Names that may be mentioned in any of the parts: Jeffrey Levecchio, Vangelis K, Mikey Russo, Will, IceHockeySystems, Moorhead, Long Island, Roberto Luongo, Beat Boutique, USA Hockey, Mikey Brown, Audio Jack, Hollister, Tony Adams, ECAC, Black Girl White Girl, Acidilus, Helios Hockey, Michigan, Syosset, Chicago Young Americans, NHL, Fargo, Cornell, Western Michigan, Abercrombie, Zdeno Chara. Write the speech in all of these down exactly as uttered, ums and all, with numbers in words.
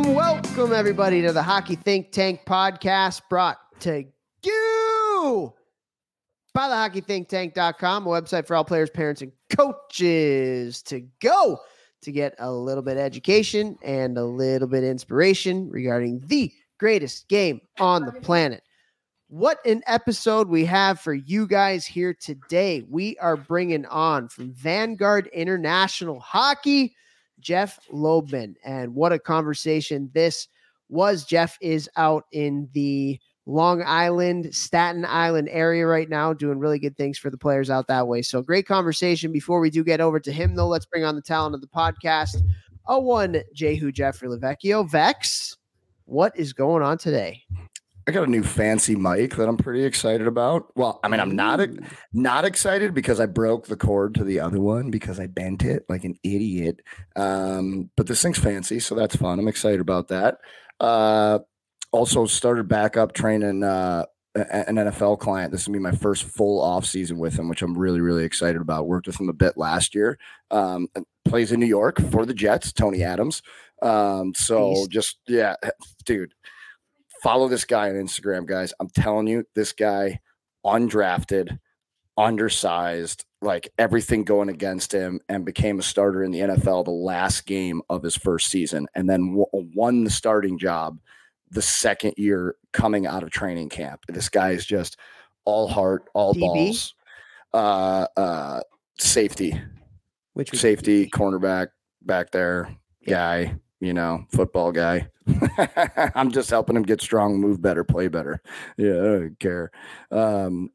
Welcome, everybody, to the Hockey Think Tank podcast, brought to you by the hockey think tank dot com, a website for all players, parents, and coaches to go to get a little bit of education and a little bit of inspiration regarding the greatest game on the planet. What an episode we have for you guys here today. We are bringing on from Vanguard International Hockey, Jeff Loebman, and what a conversation this was. Jeff is out in the Long Island, Staten Island area right now, doing really good things for the players out that way. So great conversation. Before we do get over to him, though, let's bring on the talent of the podcast, oh one Jehu Jeffrey Levecchio. Vex, what is going on today? I got a new fancy mic that I'm pretty excited about. Well, I mean, I'm not not excited because I broke the cord to the other one because I bent it like an idiot. Um, but this thing's fancy, so that's fun. I'm excited about that. Uh, also started back up training uh, an N F L client. This will be my first full off season with him, which I'm really, really excited about. Worked with him a bit last year. Um, plays in New York for the Jets, Tony Adams. Um, so Jeez. just, yeah, dude. Follow this guy on Instagram, guys. I'm telling you, this guy, undrafted, undersized, like everything going against him, and became a starter in the N F L the last game of his first season, and then w- won the starting job the second year coming out of training camp. This guy is just all heart, all D B? balls, uh, uh, safety, which safety, cornerback back there, yeah. guy. You know, football guy. I'm just helping him get strong, move better, play better. Yeah, I don't care. Um,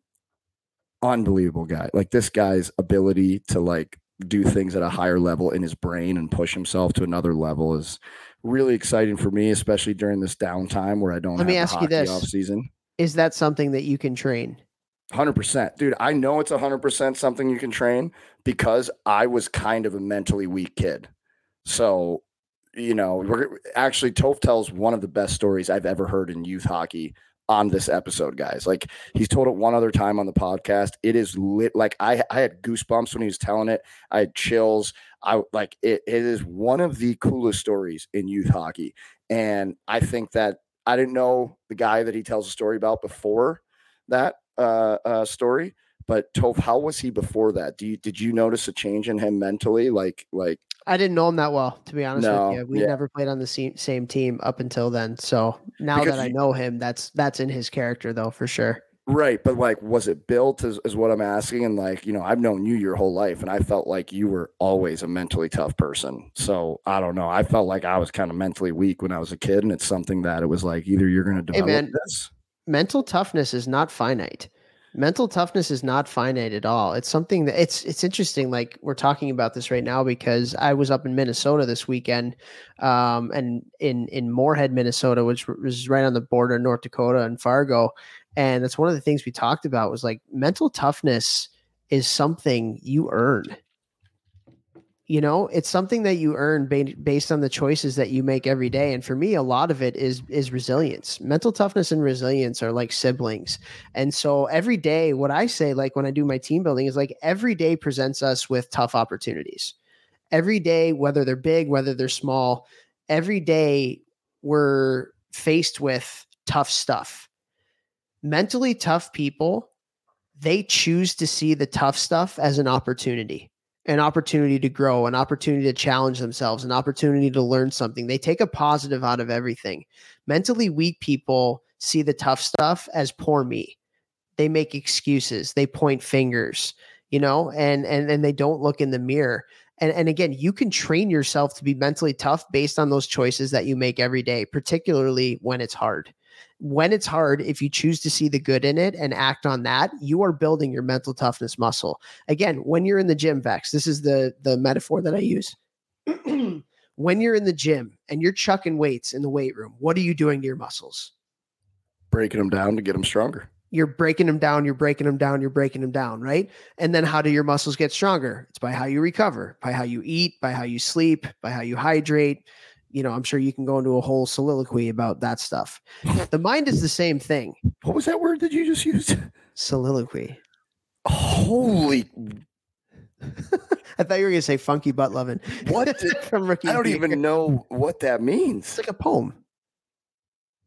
unbelievable guy. Like, this guy's ability to, like, do things at a higher level in his brain and push himself to another level is really exciting for me, especially during this downtime where I don't Let have me ask you this. Offseason. Is that something that you can train? one hundred percent. Dude, I know it's one hundred percent something you can train because I was kind of a mentally weak kid. So... You know, we're actually Toph tells one of the best stories I've ever heard in youth hockey on this episode, guys. Like, he's told it one other time on the podcast. It is lit. Like, I, I had goosebumps when he was telling it. I had chills. I like it. It is one of the coolest stories in youth hockey. And I think that I didn't know the guy that he tells a story about before that uh, uh, story. But Toph, how was he before that? Do you, did you notice a change in him mentally? Like, like I didn't know him that well, to be honest no, with you. We yeah. never played on the same team up until then. So now because that I know him, that's, that's in his character though, for sure. Right. But like, was it built is, is what I'm asking. And like, you know, I've known you your whole life and I felt like you were always a mentally tough person. So I don't know. I felt like I was kind of mentally weak when I was a kid, and it's something that it was like, either you're going to develop hey man, this. Mental toughness is not finite. Mental toughness is not finite at all. It's something that it's, it's interesting. Like, we're talking about this right now because I was up in Minnesota this weekend um, and in, in Moorhead, Minnesota, which was right on the border of North Dakota and Fargo. And that's one of the things we talked about was like, mental toughness is something you earn. You know, it's something that you earn ba- based on the choices that you make every day. And for me, a lot of it is is resilience. Mental toughness and resilience are like siblings. And so every day, what I say, like when I do my team building, is like every day presents us with tough opportunities. Every day, whether they're big, whether they're small, every day we're faced with tough stuff. Mentally tough people, they choose to see the tough stuff as an opportunity, an opportunity to grow, an opportunity to challenge themselves, an opportunity to learn something. They take a positive out of everything. Mentally weak people see the tough stuff as poor me. They make excuses. They point fingers, you know, and, and, and they don't look in the mirror. And, and again, you can train yourself to be mentally tough based on those choices that you make every day, particularly when it's hard. When it's hard, if you choose to see the good in it and act on that, you are building your mental toughness muscle. Again, when you're in the gym, Vex, this is the, the metaphor that I use. When you're in the gym and you're chucking weights in the weight room, what are you doing to your muscles? Breaking them down to get them stronger. You're breaking them down, you're breaking them down, you're breaking them down, right? And then how do your muscles get stronger? It's by how you recover, by how you eat, by how you sleep, by how you hydrate. You know, I'm sure you can go into a whole soliloquy about that stuff. The mind is the same thing. What was that word that you just used? Soliloquy. Holy. I thought you were going to say funky butt loving. What? Did... From Rookie I don't Peter. Even know what that means. It's like a poem.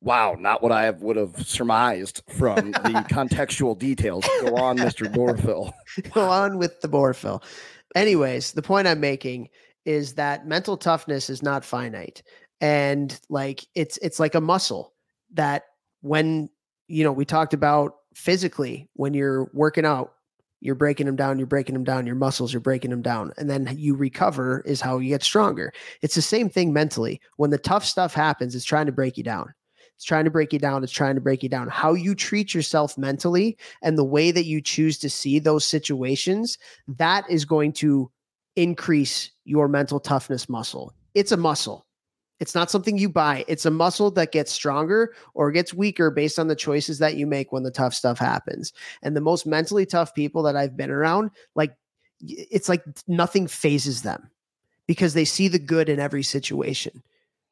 Wow, not what I have, would have surmised from the contextual details. Go on, Mister Borfill. Go on with the Borfill. Anyways, the point I'm making is that mental toughness is not finite. And like, it's, it's like a muscle that when, you know, we talked about physically, when you're working out, you're breaking them down, you're breaking them down, your muscles, you're breaking them down. And then you recover is how you get stronger. It's the same thing mentally. When the tough stuff happens, it's trying to break you down. It's trying to break you down. It's trying to break you down. How you treat yourself mentally and the way that you choose to see those situations, that is going to increase your mental toughness muscle. It's a muscle. It's not something you buy. It's a muscle that gets stronger or gets weaker based on the choices that you make when the tough stuff happens. And the most mentally tough people that I've been around, like, it's like nothing phases them because they see the good in every situation.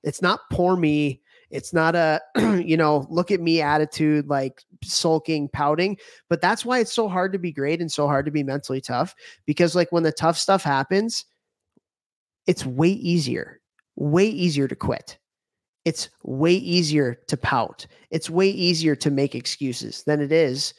It's not poor me. It's not a, you know, look at me attitude, like sulking, pouting. But that's why it's so hard to be great and so hard to be mentally tough, because like when the tough stuff happens, it's way easier, way easier to quit. It's way easier to pout. It's way easier to make excuses than it is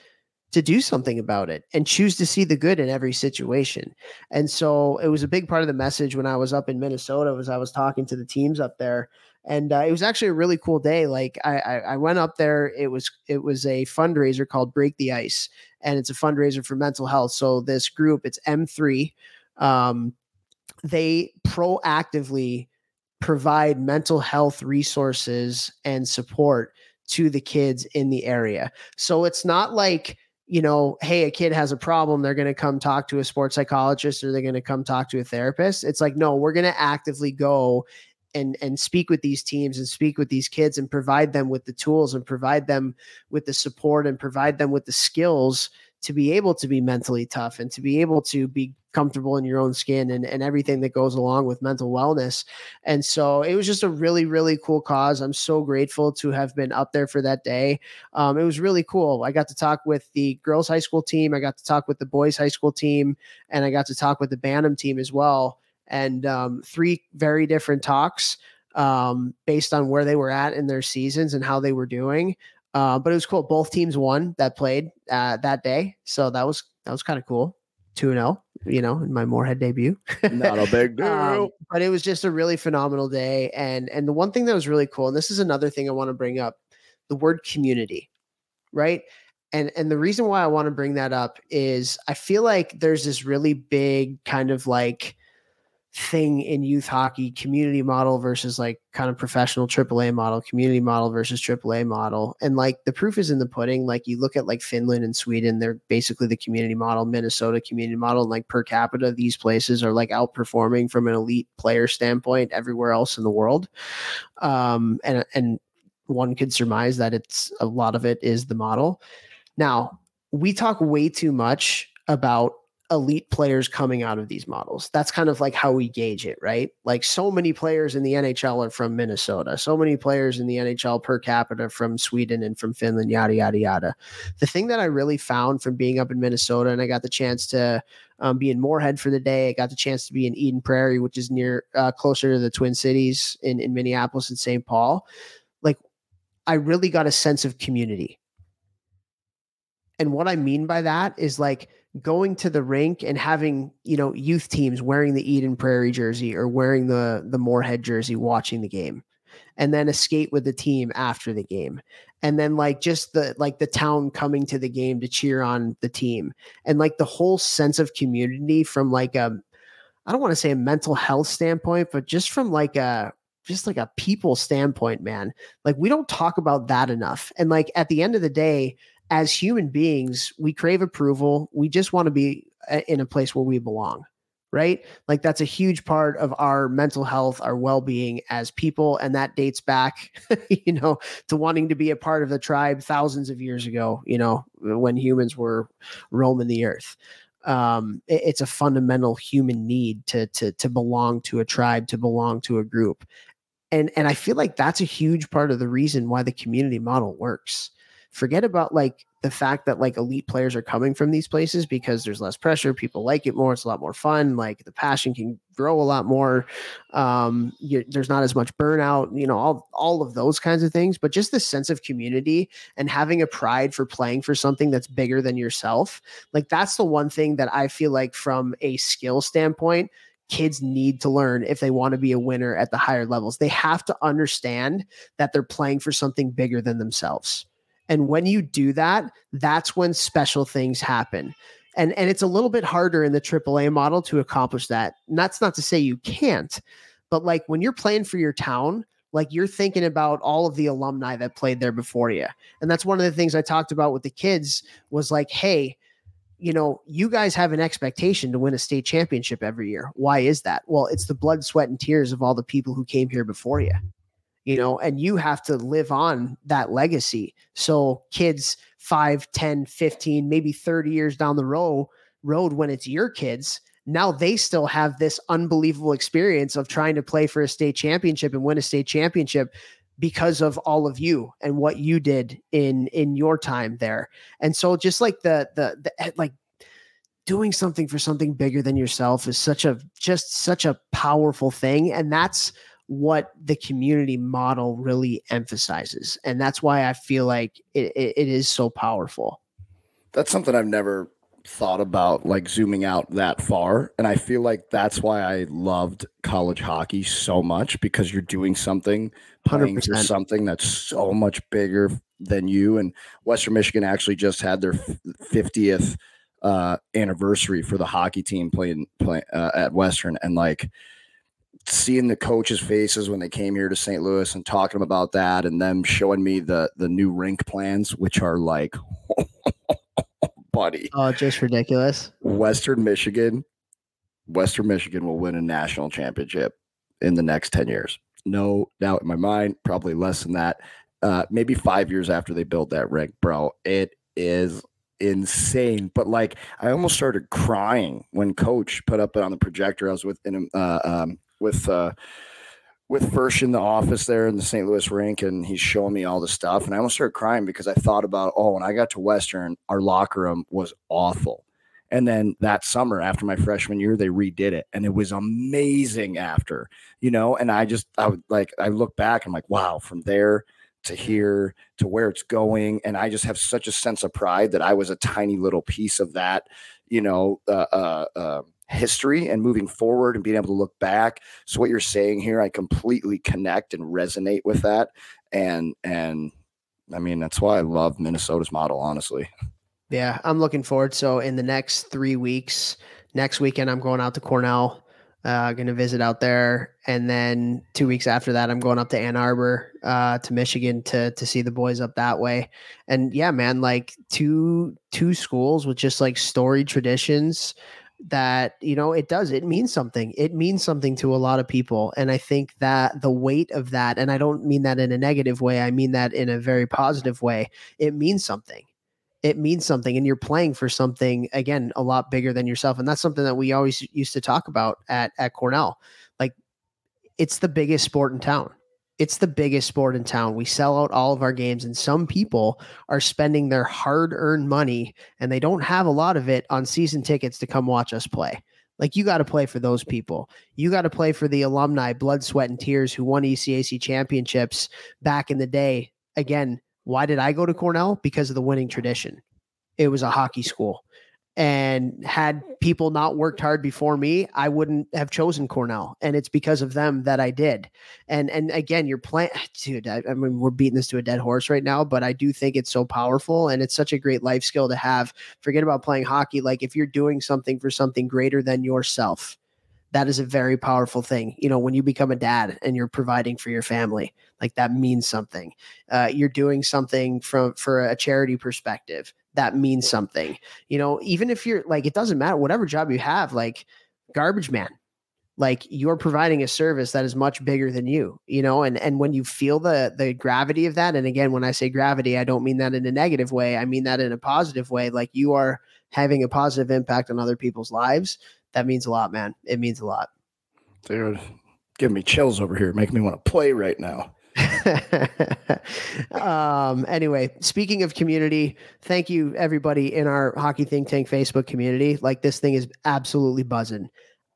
to do something about it and choose to see the good in every situation. And so it was a big part of the message when I was up in Minnesota, was I was talking to the teams up there. And uh, it was actually a really cool day. Like I, I, I went up there. It was it was a fundraiser called Break the Ice, and it's a fundraiser for mental health. So this group, it's M three, um, they proactively provide mental health resources and support to the kids in the area. So it's not like, you know, hey, a kid has a problem, they're going to come talk to a sports psychologist or they're going to come talk to a therapist. It's like, no, we're going to actively go and and speak with these teams and speak with these kids and provide them with the tools and provide them with the support and provide them with the skills to be able to be mentally tough and to be able to be comfortable in your own skin and, and everything that goes along with mental wellness. And so it was just a really, really cool cause. I'm so grateful to have been up there for that day. Um, it was really cool. I got to talk with the girls' high school team. I got to talk with the boys' high school team, and I got to talk with the Bantam team as well. And um, three very different talks um, based on where they were at in their seasons and how they were doing. Uh, but it was cool. Both teams won that played uh, that day. So that was that was kind of cool. two and oh, you know, in my Moorhead debut. Not a big deal. Um, but it was just a really phenomenal day. And, and the one thing that was really cool, and this is another thing I want to bring up, the word community, right? And and the reason why I want to bring that up is I feel like there's this really big kind of like thing in youth hockey, community model versus like kind of professional triple A model, community model versus triple A model. And like the proof is in the pudding. Like you look at like Finland and Sweden, they're basically the community model, Minnesota community model, and like per capita, these places are like outperforming from an elite player standpoint everywhere else in the world. Um, and, and one could surmise that it's a lot of it is the model. Now we talk way too much about elite players coming out of these models. That's kind of like how we gauge it, right? Like so many players in the N H L are from Minnesota. So many players in the N H L per capita from Sweden and from Finland, yada, yada, yada. The thing that I really found from being up in Minnesota, and I got the chance to um, be in Moorhead for the day. I got the chance to be in Eden Prairie, which is near uh, closer to the Twin Cities in, in Minneapolis and Saint Paul. Like I really got a sense of community. And what I mean by that is like going to the rink and having, you know, youth teams wearing the Eden Prairie jersey or wearing the, the Moorhead jersey, watching the game, and then a skate with the team after the game. And then like just the, like the town coming to the game to cheer on the team, and like the whole sense of community from like, a, I don't want to say a mental health standpoint, but just from like a, just like a people standpoint, man. Like we don't talk about that enough. And like at the end of the day, as human beings, we crave approval. We just want to be in a place where we belong, right? Like that's a huge part of our mental health, our well-being as people. And that dates back, you know, to wanting to be a part of the tribe thousands of years ago, you know, when humans were roaming the earth. Um, it, it's a fundamental human need to, to, to belong to a tribe, to belong to a group. And, and I feel like that's a huge part of the reason why the community model works. Forget about like the fact that like elite players are coming from these places because there's less pressure. People like it more. It's a lot more fun. Like the passion can grow a lot more. Um, you, there's not as much burnout, you know, all, all of those kinds of things, but just the sense of community and having a pride for playing for something that's bigger than yourself. Like that's the one thing that I feel like from a skill standpoint, kids need to learn if they want to be a winner at the higher levels. They have to understand that they're playing for something bigger than themselves. And when you do that, that's when special things happen. And and it's a little bit harder in the triple A model to accomplish that. And that's not to say you can't, but like when you're playing for your town, like you're thinking about all of the alumni that played there before you. And that's one of the things I talked about with the kids was like, hey, you know, you guys have an expectation to win a state championship every year. Why is that? Well, it's the blood, sweat, and tears of all the people who came here before you. You know, and you have to live on that legacy. So kids five, ten, fifteen, maybe thirty years down the road, road when it's your kids, now they still have this unbelievable experience of trying to play for a state championship and win a state championship because of all of you and what you did in in your time there. And so just like the the, the like doing something for something bigger than yourself is such a just such a powerful thing. And that's what the community model really emphasizes. And that's why I feel like it, it, it is so powerful. That's something I've never thought about, like zooming out that far. And I feel like that's why I loved college hockey so much, because you're doing something, playing for something that's so much bigger than you. And Western Michigan actually just had their fiftieth uh, anniversary for the hockey team playing, playing uh, at Western. And like, seeing the coaches' faces when they came here to Saint Louis and talking about that, and them showing me the the new rink plans, which are like, buddy, oh, just ridiculous. Western Michigan, Western Michigan will win a national championship in the next ten years. No doubt in my mind, probably less than that. Uh, maybe five years after they build that rink, bro. It is insane. But like, I almost started crying when Coach put up on the projector. I was with him. Uh, um, with uh with Fersh in the office there in the Saint Louis rink, and he's showing me all the stuff, and I almost started crying because I thought about, oh, when I got to Western, our locker room was awful, and then that summer after my freshman year they redid it and it was amazing after, you know. And I just I would like I look back, I'm like, wow, from there to here to where it's going. And I just have such a sense of pride that I was a tiny little piece of that, you know, uh uh, uh history and moving forward and being able to look back. So what you're saying here, I completely connect and resonate with that. And, and I mean, that's why I love Minnesota's model, honestly. Yeah. I'm looking forward. So in the next three weeks, next weekend, I'm going out to Cornell, uh, going to visit out there. And then two weeks after that, I'm going up to Ann Arbor, uh, to Michigan to, to see the boys up that way. And yeah, man, like two, two schools with just like storied traditions, that, you know, it does, it means something. It means something to a lot of people. And I think that the weight of that, and I don't mean that in a negative way, I mean that in a very positive way, it means something. it means something, and you're playing for something, again, a lot bigger than yourself. And that's something that we always used to talk about at, at Cornell. Like, it's the biggest sport in town. It's the biggest sport in town. We sell out all of our games, and some people are spending their hard-earned money, and they don't have a lot of it, on season tickets to come watch us play. Like, you got to play for those people. You got to play for the alumni, blood, sweat, and tears, who won E C A C championships back in the day. Again, why did I go to Cornell? Because of the winning tradition. It was a hockey school. And had people not worked hard before me, I wouldn't have chosen Cornell. And it's because of them that I did. And and again, you're playing, dude, I, I mean, we're beating this to a dead horse right now, but I do think it's so powerful, and it's such a great life skill to have. Forget about playing hockey. Like, if you're doing something for something greater than yourself, that is a very powerful thing. You know, when you become a dad and you're providing for your family, like, that means something. Uh, you're doing something from for a charity perspective. That means something. You know, even if you're like, it doesn't matter, whatever job you have, like garbage man, like, you're providing a service that is much bigger than you, you know, and, and when you feel the, the gravity of that. And again, when I say gravity, I don't mean that in a negative way. I mean that in a positive way. Like, you are having a positive impact on other people's lives. That means a lot, man. It means a lot. Dude, give me chills over here. Make me want to play right now. um, anyway, speaking of community, thank you everybody in our Hockey Think Tank Facebook community. Like, this thing is absolutely buzzing.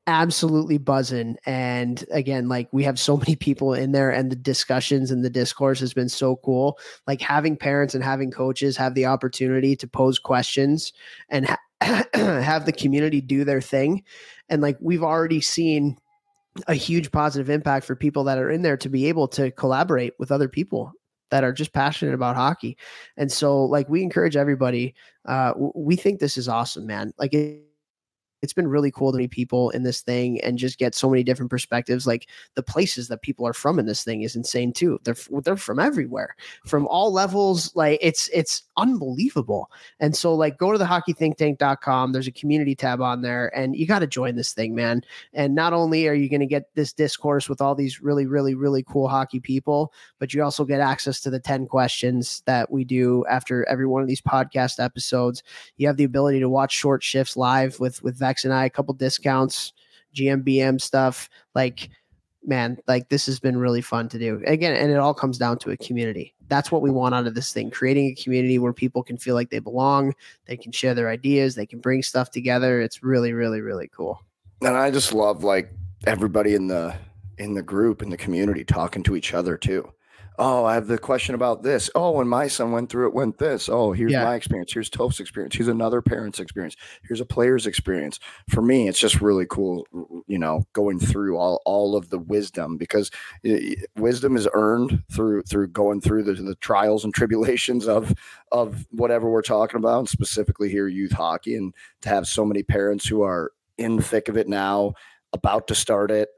Absolutely buzzing. And again, like, we have so many people in there, and the discussions and the discourse has been so cool. Like, having parents and having coaches have the opportunity to pose questions and ha- have the community do their thing. And like, we've already seen a huge positive impact for people that are in there to be able to collaborate with other people that are just passionate about hockey. And so, like, we encourage everybody. Uh, we think this is awesome, man. Like, it, it's been really cool to meet people in this thing and just get so many different perspectives. Like, the places that people are from in this thing is insane too. They're, they're from everywhere, from all levels. Like, it's, it's unbelievable. And so, like, go to the hockey think tank dot com. There's a community tab on there, and you got to join this thing, man. And not only are you going to get this discourse with all these really, really, really cool hockey people, but you also get access to the ten questions that we do after every one of these podcast episodes. You have the ability to watch short shifts live with, with that and I, a couple discounts, G M B M stuff. Like, man, like, this has been really fun to do again. And it all comes down to a community. That's what we want out of this thing, creating a community where people can feel like they belong. They can share their ideas. They can bring stuff together. It's really, really, really cool. And I just love, like, everybody in the, in the group, in the community, talking to each other too. Oh, I have the question about this. Oh, when my son went through it, went this. Oh, here's yeah. my experience. Here's Toph's experience. Here's another parent's experience. Here's a player's experience. For me, it's just really cool, you know, going through all, all of the wisdom, because it, wisdom is earned through through going through the, the trials and tribulations of of whatever we're talking about, and specifically here, youth hockey. And to have so many parents who are in the thick of it now, about to start it,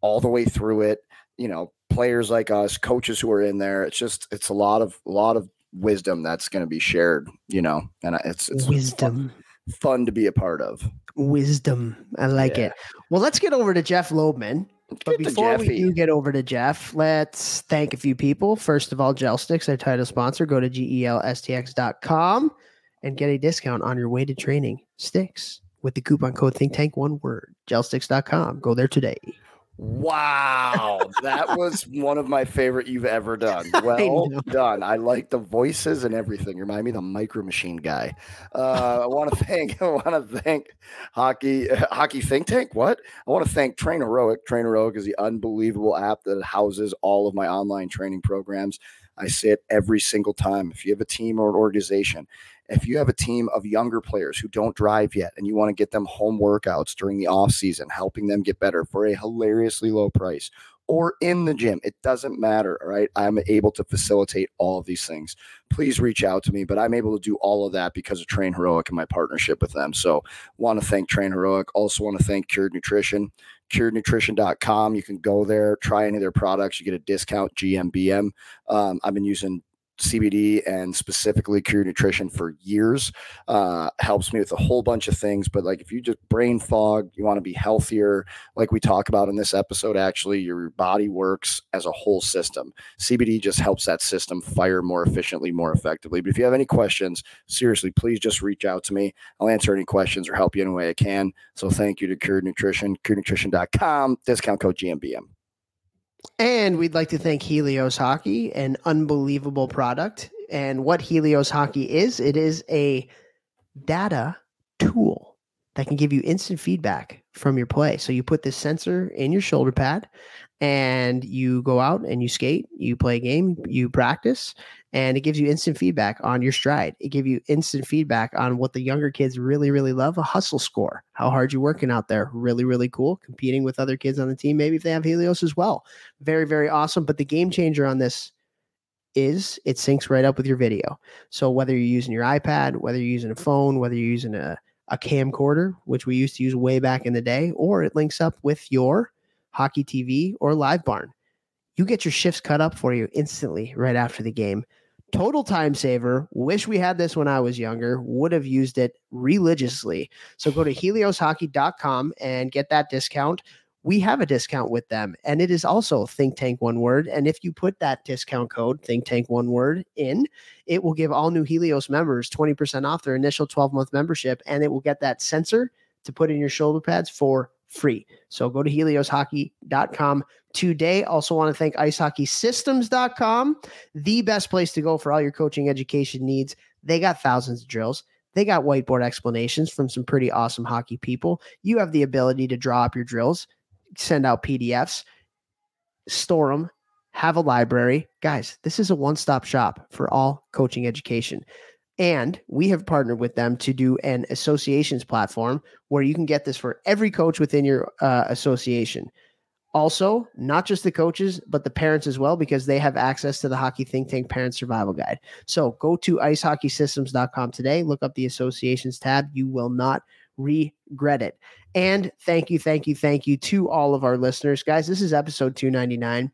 all the way through it, you know, players like us, coaches who are in there. It's just, it's a lot of, a lot of wisdom that's going to be shared, you know, and it's, it's wisdom fun, fun to be a part of. Wisdom. I like yeah. it. Well, let's get over to Jeff Loebman. Let's but before we do get over to Jeff, let's thank a few people. First of all, GelStix, our title sponsor. Go to G E L S T X dot com and get a discount on your way to training. Sticks with the coupon code ThinkTank, one word, gel stix dot com. Go there today. Wow, that was one of my favorite you've ever done. Well done. I like the voices and everything. Remind me of the Micro Machine guy. Uh, I want to thank. I want to thank Hockey uh, Hockey Think Tank. What? I want to thank Train Heroic. Train Heroic is the unbelievable app that houses all of my online training programs. I say it every single time. If you have a team or an organization, if you have a team of younger players who don't drive yet and you want to get them home workouts during the off season, helping them get better for a hilariously low price, or in the gym, it doesn't matter. All right. I'm able to facilitate all of these things. Please reach out to me, but I'm able to do all of that because of Train Heroic and my partnership with them. So want to thank Train Heroic. Also want to thank Cured Nutrition, cured nutrition dot com. You can go there, try any of their products. You get a discount G M B M. Um, I've been using C B D and specifically Cured Nutrition for years. Uh, helps me with a whole bunch of things. But like, if you just brain fog, you want to be healthier, like we talk about in this episode, actually, your body works as a whole system. C B D just helps that system fire more efficiently, more effectively. But if you have any questions, seriously, please just reach out to me. I'll answer any questions or help you in any way I can. So thank you to Cured Nutrition, cured nutrition dot com, discount code G M B M. And we'd like to thank Helios Hockey, an unbelievable product. And what Helios Hockey is, it is a data tool that can give you instant feedback from your play. So you put this sensor in your shoulder pad and you go out and you skate, you play a game, you practice, and it gives you instant feedback on your stride. It gives you instant feedback on what the younger kids really, really love, a hustle score, how hard you're working out there. Really, really cool. Competing with other kids on the team, maybe if they have Helios as well. Very, very awesome. But the game changer on this is it syncs right up with your video. So whether you're using your iPad, whether you're using a phone, whether you're using a, a camcorder, which we used to use way back in the day, or it links up with your Hockey T V or Live Barn. You get your shifts cut up for you instantly right after the game. Total time saver. Wish we had this when I was younger. Would have used it religiously. So go to helios hockey dot com and get that discount. We have a discount with them, and it is also Think Tank one word. And if you put that discount code, Think Tank one word, in, it will give all new Helios members twenty percent off their initial twelve-month membership, and it will get that sensor to put in your shoulder pads for free. So go to helios hockey dot com today. Also want to thank ice hockey systems dot com, the best place to go for all your coaching education needs. They got thousands of drills. They got whiteboard explanations from some pretty awesome hockey people. You have the ability to draw up your drills, send out P D Fs, store them, have a library. Guys, this is a one-stop shop for all coaching education. And we have partnered with them to do an associations platform where you can get this for every coach within your uh, association. Also, not just the coaches, but the parents as well, because they have access to the Hockey Think Tank Parent Survival Guide. So go to ice hockey systems dot com today. Look up the associations tab. You will not regret it. And thank you, thank you, thank you to all of our listeners. Guys, this is episode two ninety-nine.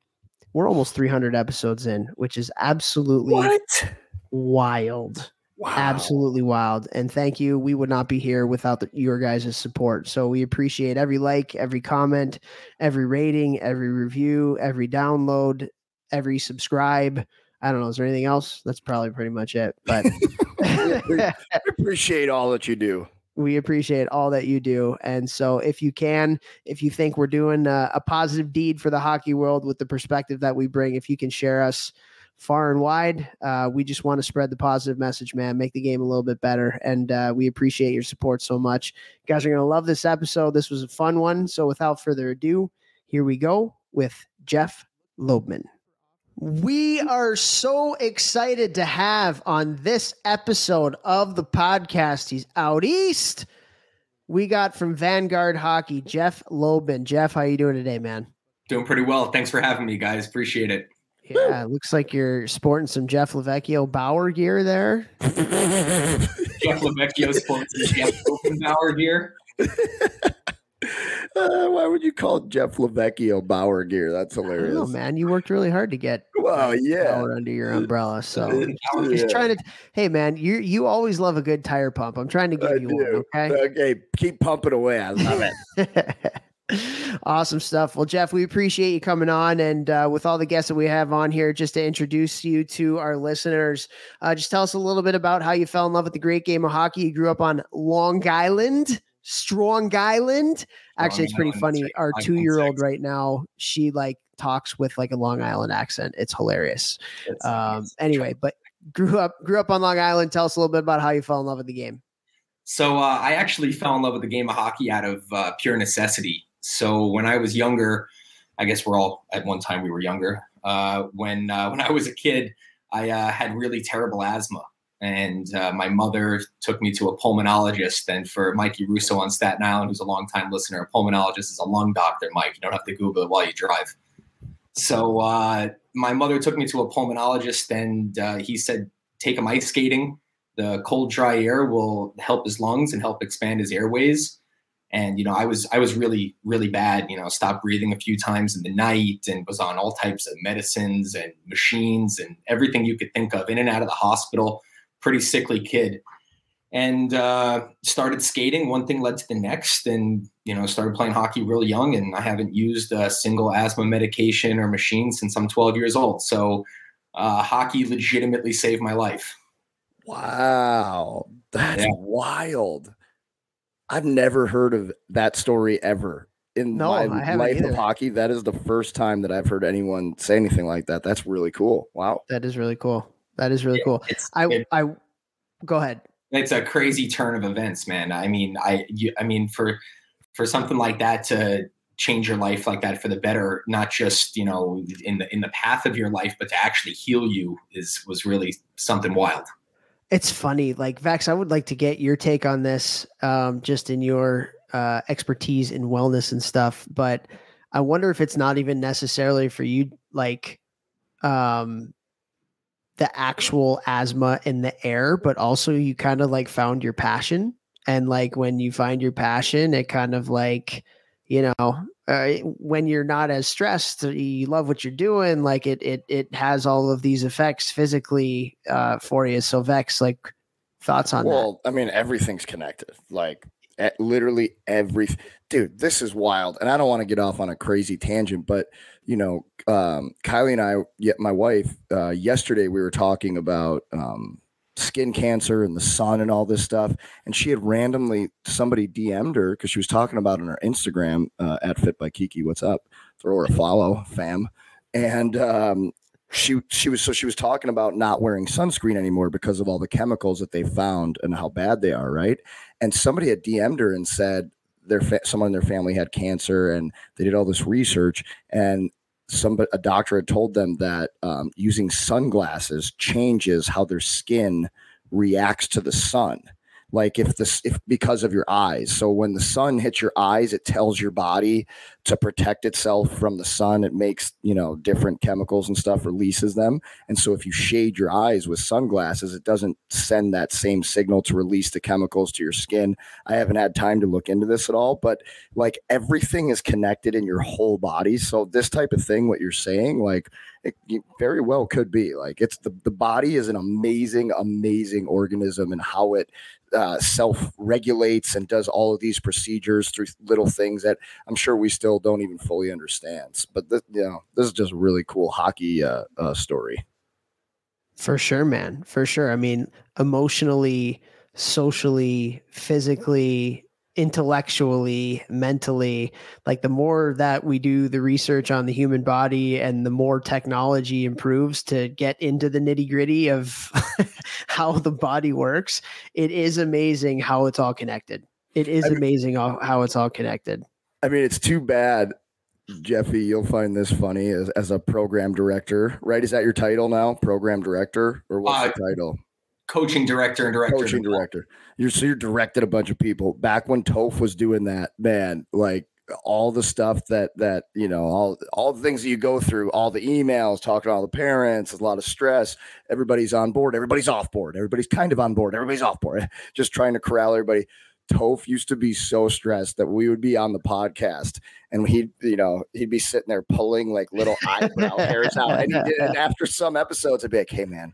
We're almost three hundred episodes in, which is absolutely what? wild. Wow. Absolutely wild. And thank you. We would not be here without the, your guys' support. So we appreciate every like, every comment, every rating, every review, every download, every subscribe. I don't know. Is there anything else? That's probably pretty much it. But I appreciate all that you do. We appreciate all that you do. And so if you can, if you think we're doing a, a positive deed for the hockey world with the perspective that we bring, if you can share us far and wide. Uh, we just want to spread the positive message, man, make the game a little bit better. And uh, we appreciate your support so much. You guys are going to love this episode. This was a fun one. So without further ado, here we go with Jeff Loebman. We are so excited to have on this episode of the podcast. He's out East. We got from Vanguard Hockey, Jeff Loebman. Jeff, how you doing today, man? Doing pretty well. Thanks for having me, guys. Appreciate it. Yeah, it looks like you're sporting some Jeff Levecchio Bauer gear there. Jeff Levecchio sporting some Jeff Bauer gear. Uh, why would you call Jeff Levecchio Bauer gear? That's hilarious. No, man, you worked really hard to get well, yeah, Bauer under your umbrella. So yeah. He's trying to. Hey, man, you you always love a good tire pump. I'm trying to give I you do. one. Okay, okay, keep pumping away. I love it. Awesome stuff. Well, Jeff, we appreciate you coming on. And uh, with all the guests that we have on here, just to introduce you to our listeners, uh, just tell us a little bit about how you fell in love with the great game of hockey. You grew up on Long Island, Strong Island. Actually, it's pretty funny. Our two-year-old right now, she like talks with like a Long Island accent. It's hilarious. Um, anyway, but grew up, grew up on Long Island. Tell us a little bit about how you fell in love with the game. So uh, I actually fell in love with the game of hockey out of uh, pure necessity. So when I was younger, I guess we're all at one time we were younger. Uh, when uh, when I was a kid, I uh, had really terrible asthma, and uh, my mother took me to a pulmonologist. And for Mikey Russo on Staten Island, who's a longtime listener, a pulmonologist is a lung doctor. Mike, you don't have to Google it while you drive. So uh, my mother took me to a pulmonologist, and uh, he said, "Take him ice skating. The cold, dry air will help his lungs and help expand his airways." And, you know, I was, I was really, really bad, you know, stopped breathing a few times in the night and was on all types of medicines and machines and everything you could think of, in and out of the hospital, pretty sickly kid. And uh, started skating. One thing led to the next, and, you know, started playing hockey real young. And I haven't used a single asthma medication or machine since I'm twelve years old. So uh, hockey legitimately saved my life. Wow. That's yeah. wild. I've never heard of that story ever in no, my life either. Of hockey. That is the first time that I've heard anyone say anything like that. That's really cool. Wow. That is really cool. That is really yeah, cool. I, it, I, go ahead. It's a crazy turn of events, man. I mean, I, you, I mean, for, for something like that to change your life like that for the better, not just, you know, in the, in the path of your life, but to actually heal you is, was really something wild. It's funny. Like, Vax, I would like to get your take on this, um, just in your uh, expertise in wellness and stuff. But I wonder if it's not even necessarily for you, like um, the actual asthma in the air, but also you kind of like found your passion. And like, when you find your passion, it kind of like, you know, uh, when you're not as stressed, you love what you're doing. Like it, it, it has all of these effects physically uh, for you. So Vex, like, thoughts on well, that? Well, I mean, everything's connected. Like literally every dude, this is wild. And I don't want to get off on a crazy tangent, but you know, um, Kylie and I, yet my wife, uh, yesterday we were talking about um, skin cancer and the sun and all this stuff. And she had randomly, somebody D M'd her because she was talking about it on her Instagram uh, at Fit by Kiki. What's up? Throw her a follow, fam. And um, she, she was, so she was talking about not wearing sunscreen anymore because of all the chemicals that they found and how bad they are. Right. And somebody had D M'd her and said their, fa- someone in their family had cancer and they did all this research, and somebody, a doctor had told them that um, using sunglasses changes how their skin reacts to the sun. Like if this, if because of your eyes. So when the sun hits your eyes, it tells your body to protect itself from the sun. It makes, you know, different chemicals and stuff, releases them. And so if you shade your eyes with sunglasses, it doesn't send that same signal to release the chemicals to your skin. I haven't had time to look into this at all, but like everything is connected in your whole body. So this type of thing, what you're saying, like it, it very well could be like, it's the, the body is an amazing, amazing organism, and how it Uh, self-regulates and does all of these procedures through little things that I'm sure we still don't even fully understand. But this, you know, this is just a really cool hockey uh, uh, story. For sure, man. For sure. I mean, emotionally, socially, physically, intellectually, mentally, like the more that we do the research on the human body and the more technology improves to get into the nitty gritty of how the body works, it is amazing how it's all connected. It is I mean, amazing how it's all connected. I mean, it's too bad, Jeffy, you'll find this funny as, as a program director, right? Is that your title now? Program director, or what's uh, the title? Coaching director and director. Coaching director. You're, so you're directed a bunch of people. Back when Toph was doing that, man, like all the stuff that, that you know, all all the things that you go through, all the emails, talking to all the parents, a lot of stress. Everybody's on board. Everybody's off board. Everybody's kind of on board. Everybody's off board. Just trying to corral everybody. Toph used to be so stressed that we would be on the podcast and he'd, you know, he'd be sitting there pulling like little eyebrow hairs out. And, he did, and after some episodes, I'd be like, hey, man.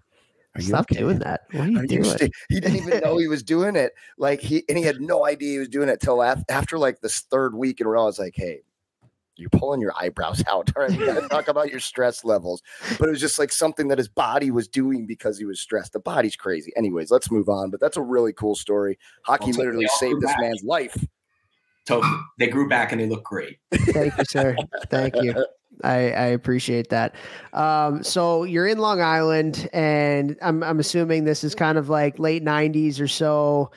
Stop okay? doing that. What are you are doing? You st- he didn't even know he was doing it. Like he, and he had no idea he was doing it till af- after like this third week in a row. I was like, hey, you're pulling your eyebrows out. All right, we got to talk about your stress levels. But it was just like something that his body was doing because he was stressed. The body's crazy. Anyways, let's move on. But that's a really cool story. Hockey also, literally saved this back. man's life. So they grew back and they look great. Thank you, sir. Thank you. I, I appreciate that. Um, so you're in Long Island, and I'm I'm assuming this is kind of like late nineties or so.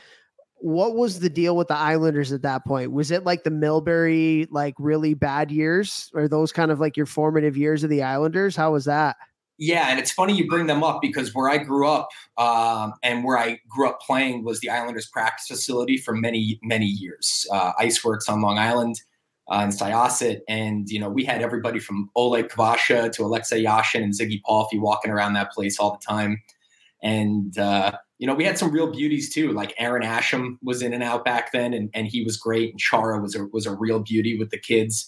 What was the deal with the Islanders at that point? Was it like the Milbury, like really bad years, or those kind of like your formative years of the Islanders? How was that? Yeah, and it's funny you bring them up because where I grew up um, and where I grew up playing was the Islanders practice facility for many, many years. Uh, Iceworks on Long Island. Uh, in Syosset, and you know, we had everybody from Oleg Kvasha to Alexei Yashin and Ziggy Palfy walking around that place all the time. And, uh, you know, we had some real beauties too. Like Aaron Asham was in and out back then, and, and he was great. And Chara was a, was a real beauty with the kids.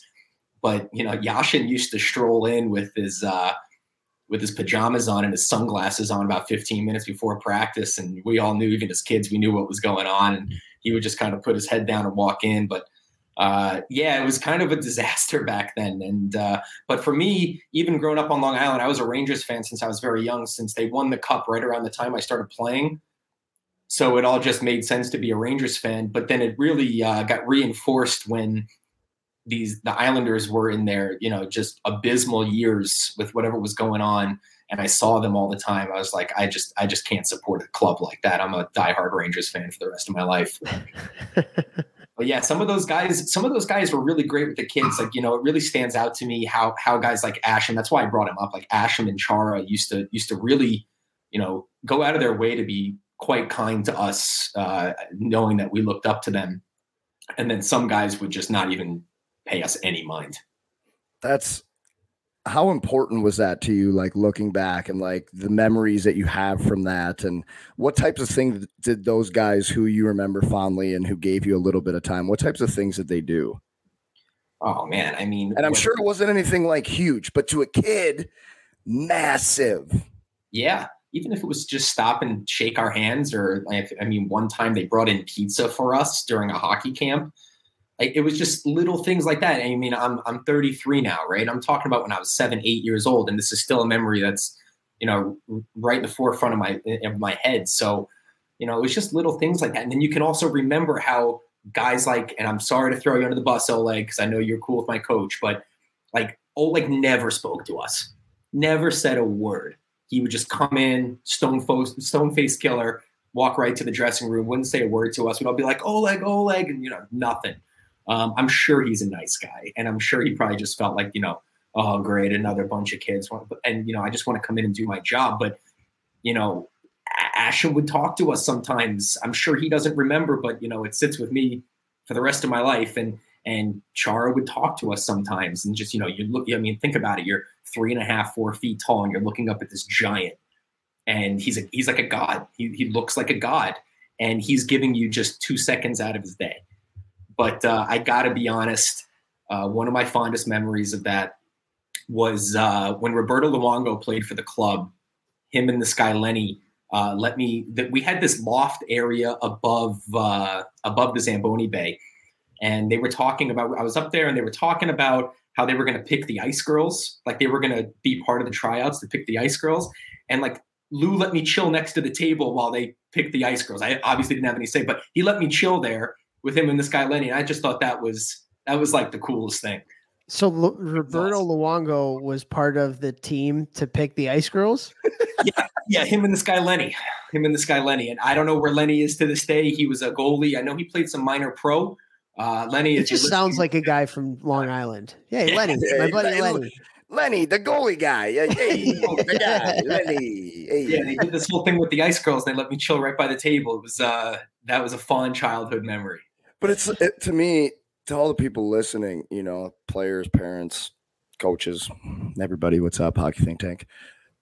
But, you know, Yashin used to stroll in with his, uh, with his pajamas on and his sunglasses on about fifteen minutes before practice. And we all knew, even as kids, we knew what was going on. And he would just kind of put his head down and walk in. But, uh, yeah, it was kind of a disaster back then. And, uh, but for me, even growing up on Long Island, I was a Rangers fan since I was very young, since they won the cup right around the time I started playing. So it all just made sense to be a Rangers fan. But then it really uh, got reinforced when these, the Islanders were in their, you know, just abysmal years with whatever was going on. And I saw them all the time. I was like, I just, I just can't support a club like that. I'm a diehard Rangers fan for the rest of my life. But yeah, some of those guys, some of those guys were really great with the kids. Like, you know, it really stands out to me how, how guys like Asham, that's why I brought him up. Like Asham and Chara used to, used to really, you know, go out of their way to be quite kind to us, uh, knowing that we looked up to them. And then some guys would just not even pay us any mind. That's how important was that to you? Like looking back and like the memories that you have from that, and what types of things did those guys who you remember fondly and who gave you a little bit of time, what types of things did they do? Oh man. I mean, and I'm sure it wasn't anything like huge, but to a kid, massive. Yeah. Even if it was just stop and shake our hands, or like, I mean, one time they brought in pizza for us during a hockey camp. It was just little things like that. I mean, I'm I'm thirty-three now, right? I'm talking about when I was seven, eight years old, and this is still a memory that's, you know, right in the forefront of my of my head. So, you know, it was just little things like that. And then you can also remember how guys like, and I'm sorry to throw you under the bus, Oleg, because I know you're cool with my coach, but like Oleg never spoke to us, never said a word. He would just come in, stone stone face killer, walk right to the dressing room, wouldn't say a word to us. We'd all be like, Oleg, Oleg, and you know, nothing. Um, I'm sure he's a nice guy, and I'm sure he probably just felt like, you know, oh, great, another bunch of kids. And, you know, I just want to come in and do my job. But, you know, Asham would talk to us sometimes. I'm sure he doesn't remember, but, you know, it sits with me for the rest of my life. And and Chara would talk to us sometimes. And just, you know, you look, I mean, think about it. You're three and a half, four feet tall, and you're looking up at this giant. And he's a, he's like a god. He, he looks like a god. And he's giving you just two seconds out of his day. But uh, I got to be honest, uh, one of my fondest memories of that was uh, when Roberto Luongo played for the club, him and this guy, Lenny, uh, let me that we had this loft area above uh, above the Zamboni Bay. And they were talking about, I was up there and they were talking about how they were going to pick the Ice Girls, like they were going to be part of the tryouts to pick the Ice Girls. And like Lou let me chill next to the table while they picked the Ice Girls. I obviously didn't have any say, but he let me chill there with him and this guy, Lenny. And I just thought that was, that was like the coolest thing. So L- Roberto Luongo was part of the team to pick the Ice Girls. yeah. Yeah. Him and this guy, Lenny, him and this guy, Lenny. And I don't know where Lenny is to this day. He was a goalie. I know he played some minor pro. Uh, Lenny. It just sounds like a guy from Long Island. Hey, Lenny, yeah, my buddy, Lenny. Lenny, the goalie guy. Hey, the guy, Lenny. Hey. Yeah, they did this whole thing with the Ice Girls. They let me chill right by the table. It was, uh, that was a fond childhood memory. But it's it, to me, to all the people listening, you know, players, parents, coaches, everybody, what's up, Hockey Think Tank.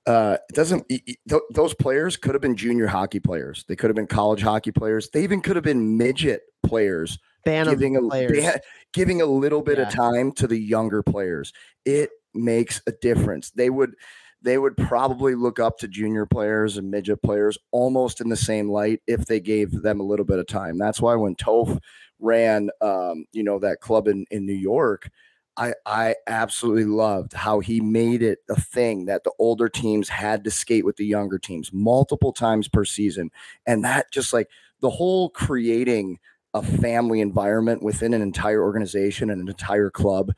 Uh, it doesn't it, th- those players could have been junior hockey players. They could have been college hockey players. They even could have been midget players, giving a, players. Ba- giving a little bit yeah. of time to the younger players. It makes a difference. They would they would probably look up to junior players and midget players almost in the same light if they gave them a little bit of time. That's why when Toph ran, um, you know, that club in, in New York, I, I absolutely loved how he made it a thing that the older teams had to skate with the younger teams multiple times per season. And that just like the whole creating a family environment within an entire organization and an entire club,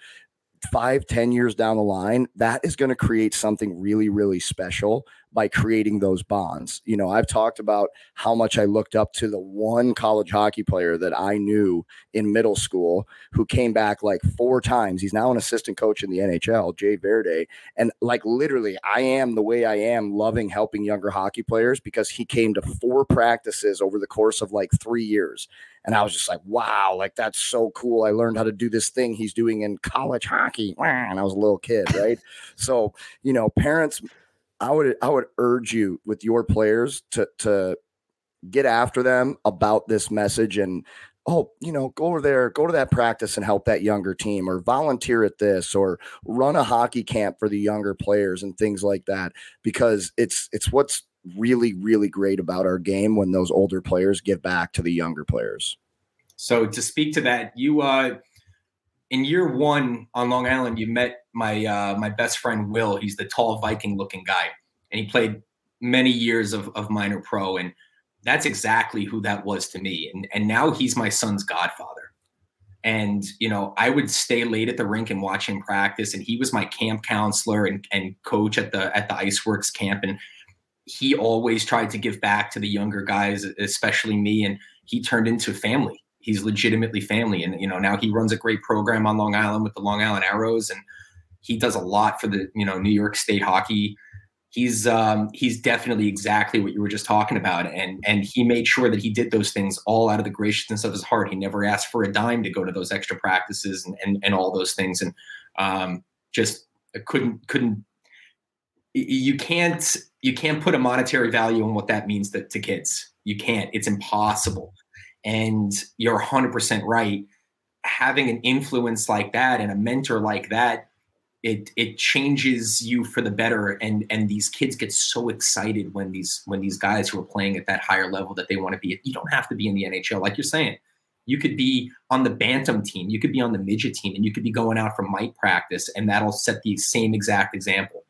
five, ten years down the line, that is going to create something really, really special by creating those bonds. You know, I've talked about how much I looked up to the one college hockey player that I knew in middle school who came back like four times. He's now an assistant coach in the N H L, Jay Verde. And like literally, I am the way I am loving helping younger hockey players because he came to four practices over the course of like three years. And I was just like, wow, like that's so cool. I learned how to do this thing he's doing in college hockey when I was a little kid, right? So, you know, parents I would I would urge you with your players to to get after them about this message and, oh, you know, go over there, go to that practice and help that younger team, or volunteer at this, or run a hockey camp for the younger players and things like that, because it's it's what's really, really great about our game when those older players give back to the younger players. So to speak to that, you uh, in year one on Long Island, you met my uh, my best friend, Will. He's the tall Viking looking guy, and he played many years of, of minor pro. And that's exactly who that was to me. And, and now he's my son's godfather. And, you know, I would stay late at the rink and watch him practice. And he was my camp counselor and, and coach at the, at the Iceworks camp. And he always tried to give back to the younger guys, especially me. And he turned into family. He's legitimately family. And, you know, now he runs a great program on Long Island with the Long Island Arrows. And he does a lot for the, you know, New York State hockey. He's, um, he's definitely exactly what you were just talking about. And, and he made sure that he did those things all out of the graciousness of his heart. He never asked for a dime to go to those extra practices and, and, and all those things. And, um, just couldn't, couldn't, you can't, you can't put a monetary value on what that means to, to kids. You can't, it's impossible. And you're one hundred percent right. Having an influence like that and a mentor like that, it it changes you for the better. And, and these kids get so excited when these, when these guys who are playing at that higher level that they want to be, you don't have to be in the N H L. Like you're saying, you could be on the Bantam team, you could be on the midget team, and you could be going out for mite practice, and that'll set the same exact example.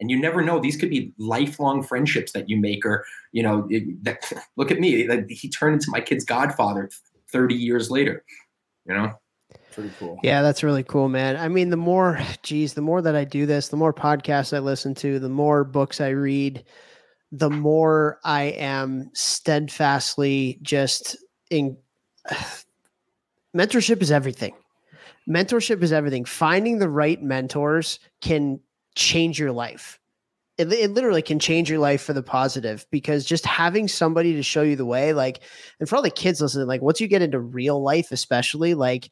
And you never know; these could be lifelong friendships that you make, or you know, it, that, look at me. Like, he turned into my kid's godfather thirty years later. You know, pretty cool. Yeah, that's really cool, man. I mean, the more, geez, the more that I do this, the more podcasts I listen to, the more books I read, the more I am steadfastly just in. Mentorship is everything. Mentorship is everything. Finding the right mentors can change your life. It, it literally can change your life for the positive, because just having somebody to show you the way, like, and for all the kids listening, like once you get into real life, especially, like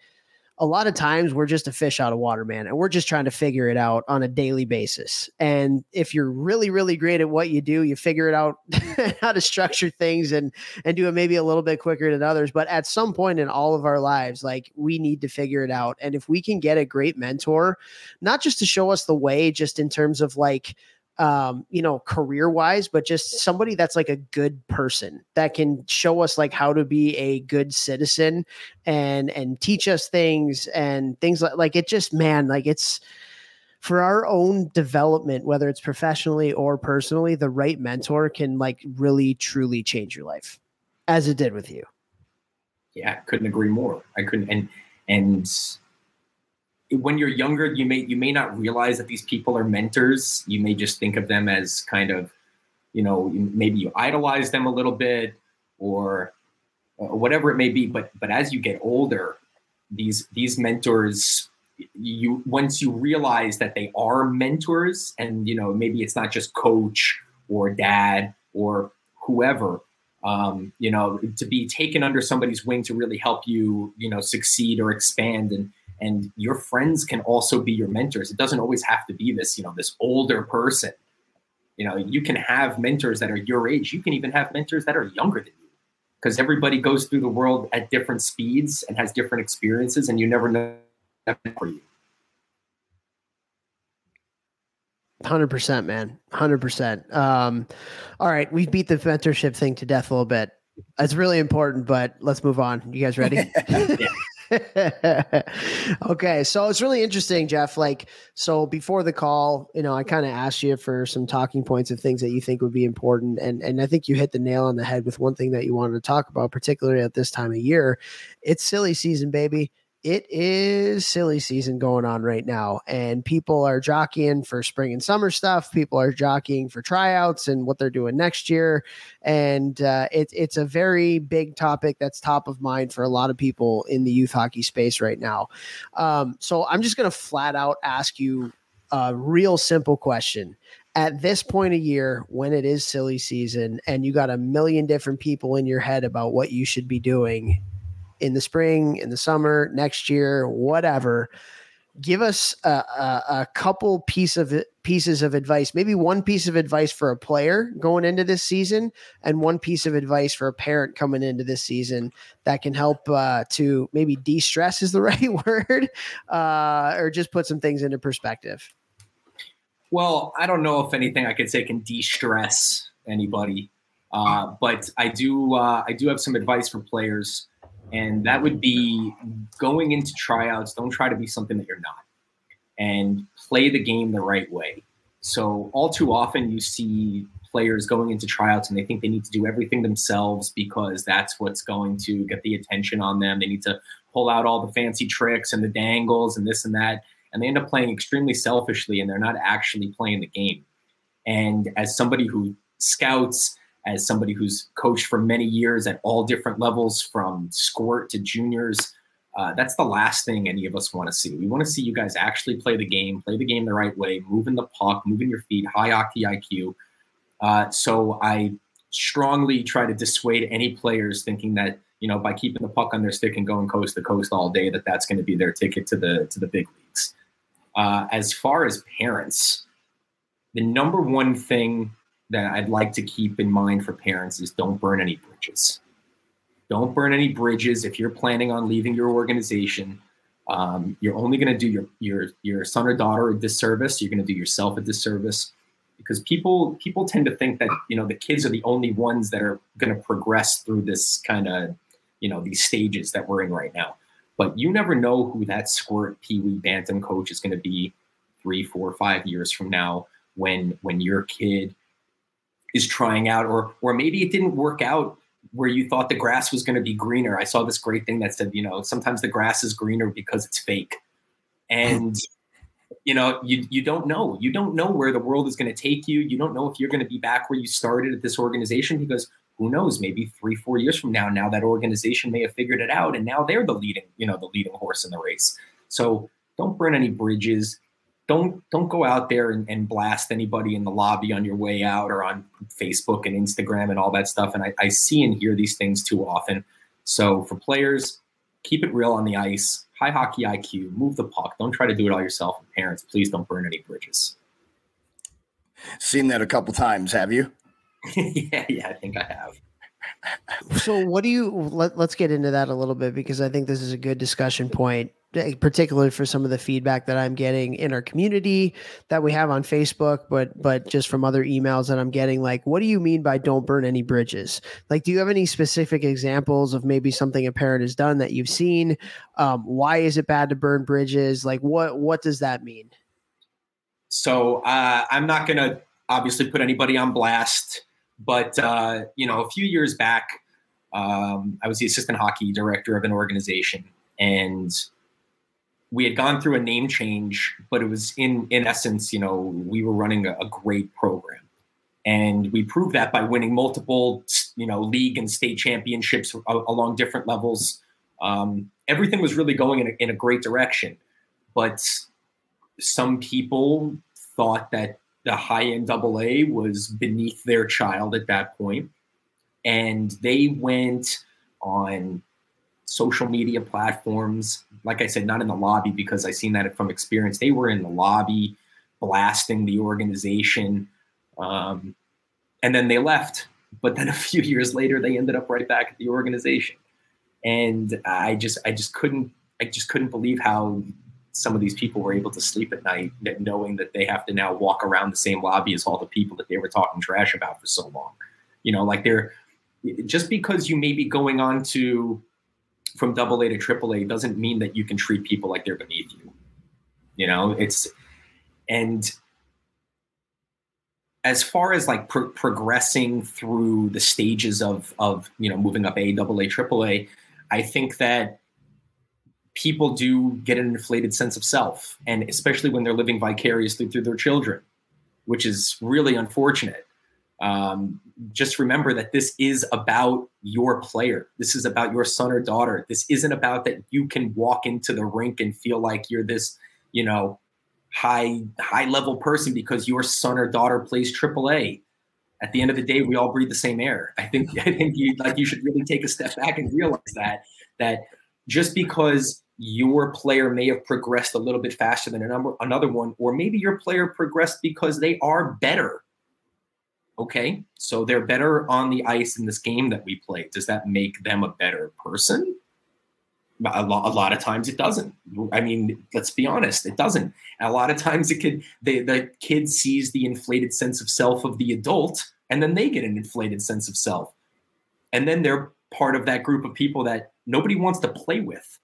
a lot of times we're just a fish out of water, man. And we're just trying to figure it out on a daily basis. And if you're really, really great at what you do, you figure it out how to structure things and, and do it maybe a little bit quicker than others. But at some point in all of our lives, like we need to figure it out. And if we can get a great mentor, not just to show us the way, just in terms of like, um, you know, career wise, but just somebody that's like a good person that can show us like how to be a good citizen and, and teach us things and things like, like it just, man, like it's for our own development, whether it's professionally or personally, the right mentor can like really, truly change your life as it did with you. Yeah. Couldn't agree more. I couldn't. And, and when you're younger, you may you may not realize that these people are mentors. You may just think of them as kind of, you know, maybe you idolize them a little bit or, or whatever it may be. But but as you get older, these these mentors, you once you realize that they are mentors, and you know maybe it's not just coach or dad or whoever. Um, you know, to be taken under somebody's wing to really help you, you know, succeed or expand. And. And your friends can also be your mentors. It doesn't always have to be this, you know, this older person. You know, you can have mentors that are your age. You can even have mentors that are younger than you, because everybody goes through the world at different speeds and has different experiences, and you never know for you. one hundred percent, man. one hundred percent. Um, all right. We beat the mentorship thing to death a little bit. It's really important, but let's move on. You guys ready? Yeah. Okay. So it's really interesting, Jeff. Like, so before the call, you know, I kind of asked you for some talking points of things that you think would be important. And, and I think you hit the nail on the head with one thing that you wanted to talk about, particularly at this time of year. It's silly season, baby. It is silly season going on right now, and people are jockeying for spring and summer stuff. People are jockeying for tryouts and what they're doing next year. And uh, it, it's a very big topic that's top of mind for a lot of people in the youth hockey space right now. Um, so I'm just going to flat out ask you a real simple question. At this point of year, when it is silly season and you got a million different people in your head about what you should be doing in the spring, in the summer, next year, whatever, give us a, a, a couple piece of pieces of advice, maybe one piece of advice for a player going into this season and one piece of advice for a parent coming into this season that can help uh, to maybe de-stress is the right word, uh, or just put some things into perspective? Well, I don't know if anything I could say can de-stress anybody, uh, but I do, uh, I do have some advice for players, and that would be going into tryouts. Don't try to be something that you're not, and play the game the right way. So all too often you see players going into tryouts and they think they need to do everything themselves because that's what's going to get the attention on them. They need to pull out all the fancy tricks and the dangles and this and that. And they end up playing extremely selfishly and they're not actually playing the game. And as somebody who scouts, as somebody who's coached for many years at all different levels from squirt to juniors, Uh, that's the last thing any of us want to see. We want to see you guys actually play the game, play the game the right way, moving the puck, moving your feet, high hockey I Q. Uh, so I strongly try to dissuade any players thinking that, you know, by keeping the puck on their stick and going coast to coast all day, that that's going to be their ticket to the to the big leagues. Uh, as far as parents, the number one thing that I'd like to keep in mind for parents is don't burn any bridges. Don't burn any bridges. If you're planning on leaving your organization, um, you're only going to do your, your your son or daughter a disservice. You're going to do yourself a disservice, because people people tend to think that, you know, the kids are the only ones that are going to progress through this kind of, you know, these stages that we're in right now. But you never know who that squirt peewee bantam coach is going to be three, four, five years from now when when your kid is trying out, or or maybe it didn't work out where you thought the grass was going to be greener. I saw this great thing that said, you know, sometimes the grass is greener because it's fake. And, you know, you you don't know. You don't know where the world is going to take you. You don't know if you're going to be back where you started at this organization, because who knows, maybe three, four years from now, now that organization may have figured it out. And now they're the leading, you know, the leading horse in the race. So don't burn any bridges. Don't don't go out there and, and blast anybody in the lobby on your way out, or on Facebook and Instagram and all that stuff. And I, I see and hear these things too often. So for players, keep it real on the ice. High hockey I Q. Move the puck. Don't try to do it all yourself. And parents, please don't burn any bridges. Seen that a couple times, have you? yeah, yeah, I think I have. So what do you let, let's get into that a little bit, because I think this is a good discussion point, particularly for some of the feedback that I'm getting in our community that we have on Facebook, but but just from other emails that I'm getting, like, what do you mean by don't burn any bridges? Like, do you have any specific examples of maybe something a parent has done that you've seen? Um, why is it bad to burn bridges? Like, what what does that mean? So uh, I'm not going to obviously put anybody on blast, but, uh, you know, a few years back, um, I was the assistant hockey director of an organization, and we had gone through a name change, but it was in, in essence, you know, we were running a, a great program, and we proved that by winning multiple, you know, league and state championships a, along different levels. Um, everything was really going in a, in a great direction, but some people thought that the high end double A was beneath their child at that point. And they went on social media platforms. Like I said, not in the lobby, because I seen that from experience. They were in the lobby blasting the organization. Um, and then they left. But then a few years later, they ended up right back at the organization. And I just, I just couldn't, I just couldn't believe how some of these people were able to sleep at night, that knowing that they have to now walk around the same lobby as all the people that they were talking trash about for so long. You know, like, they're just, because you may be going on to from double A to triple A doesn't mean that you can treat people like they're beneath you. You know, it's, and as far as like pro- progressing through the stages of, of, you know, moving up A, double A, triple A, I think that people do get an inflated sense of self, and especially when they're living vicariously through their children, which is really unfortunate. Um, just remember that this is about your player. This is about your son or daughter. This isn't about that you can walk into the rink and feel like you're this, you know, high, high level person because your son or daughter plays triple A. At the end of the day, we all breathe the same air. I think, I think you, like, you should really take a step back and realize that, that just because your player may have progressed a little bit faster than a number, another one, or maybe your player progressed because they are better. Okay, so they're better on the ice in this game that we play. Does that make them a better person? A lot, a lot of times it doesn't. I mean, let's be honest, it doesn't. A lot of times it could, they, the kid sees the inflated sense of self of the adult, and then they get an inflated sense of self. And then they're part of that group of people that nobody wants to play with.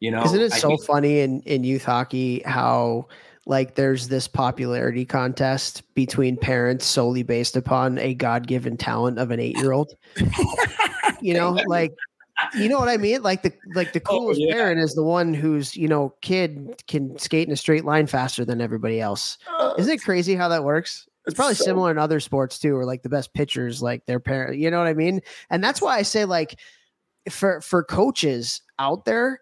You know, isn't it I so think- funny in, in youth hockey how like there's this popularity contest between parents solely based upon a God-given talent of an eight-year-old? You know, like, you know what I mean? Like the like the coolest oh, yeah. parent is the one who's, you know, kid can skate in a straight line faster than everybody else. Uh, Isn't it crazy how that works? It's probably so- similar in other sports too, or like the best pitchers, like their parent, you know what I mean? And that's why I say, like, for for coaches out there,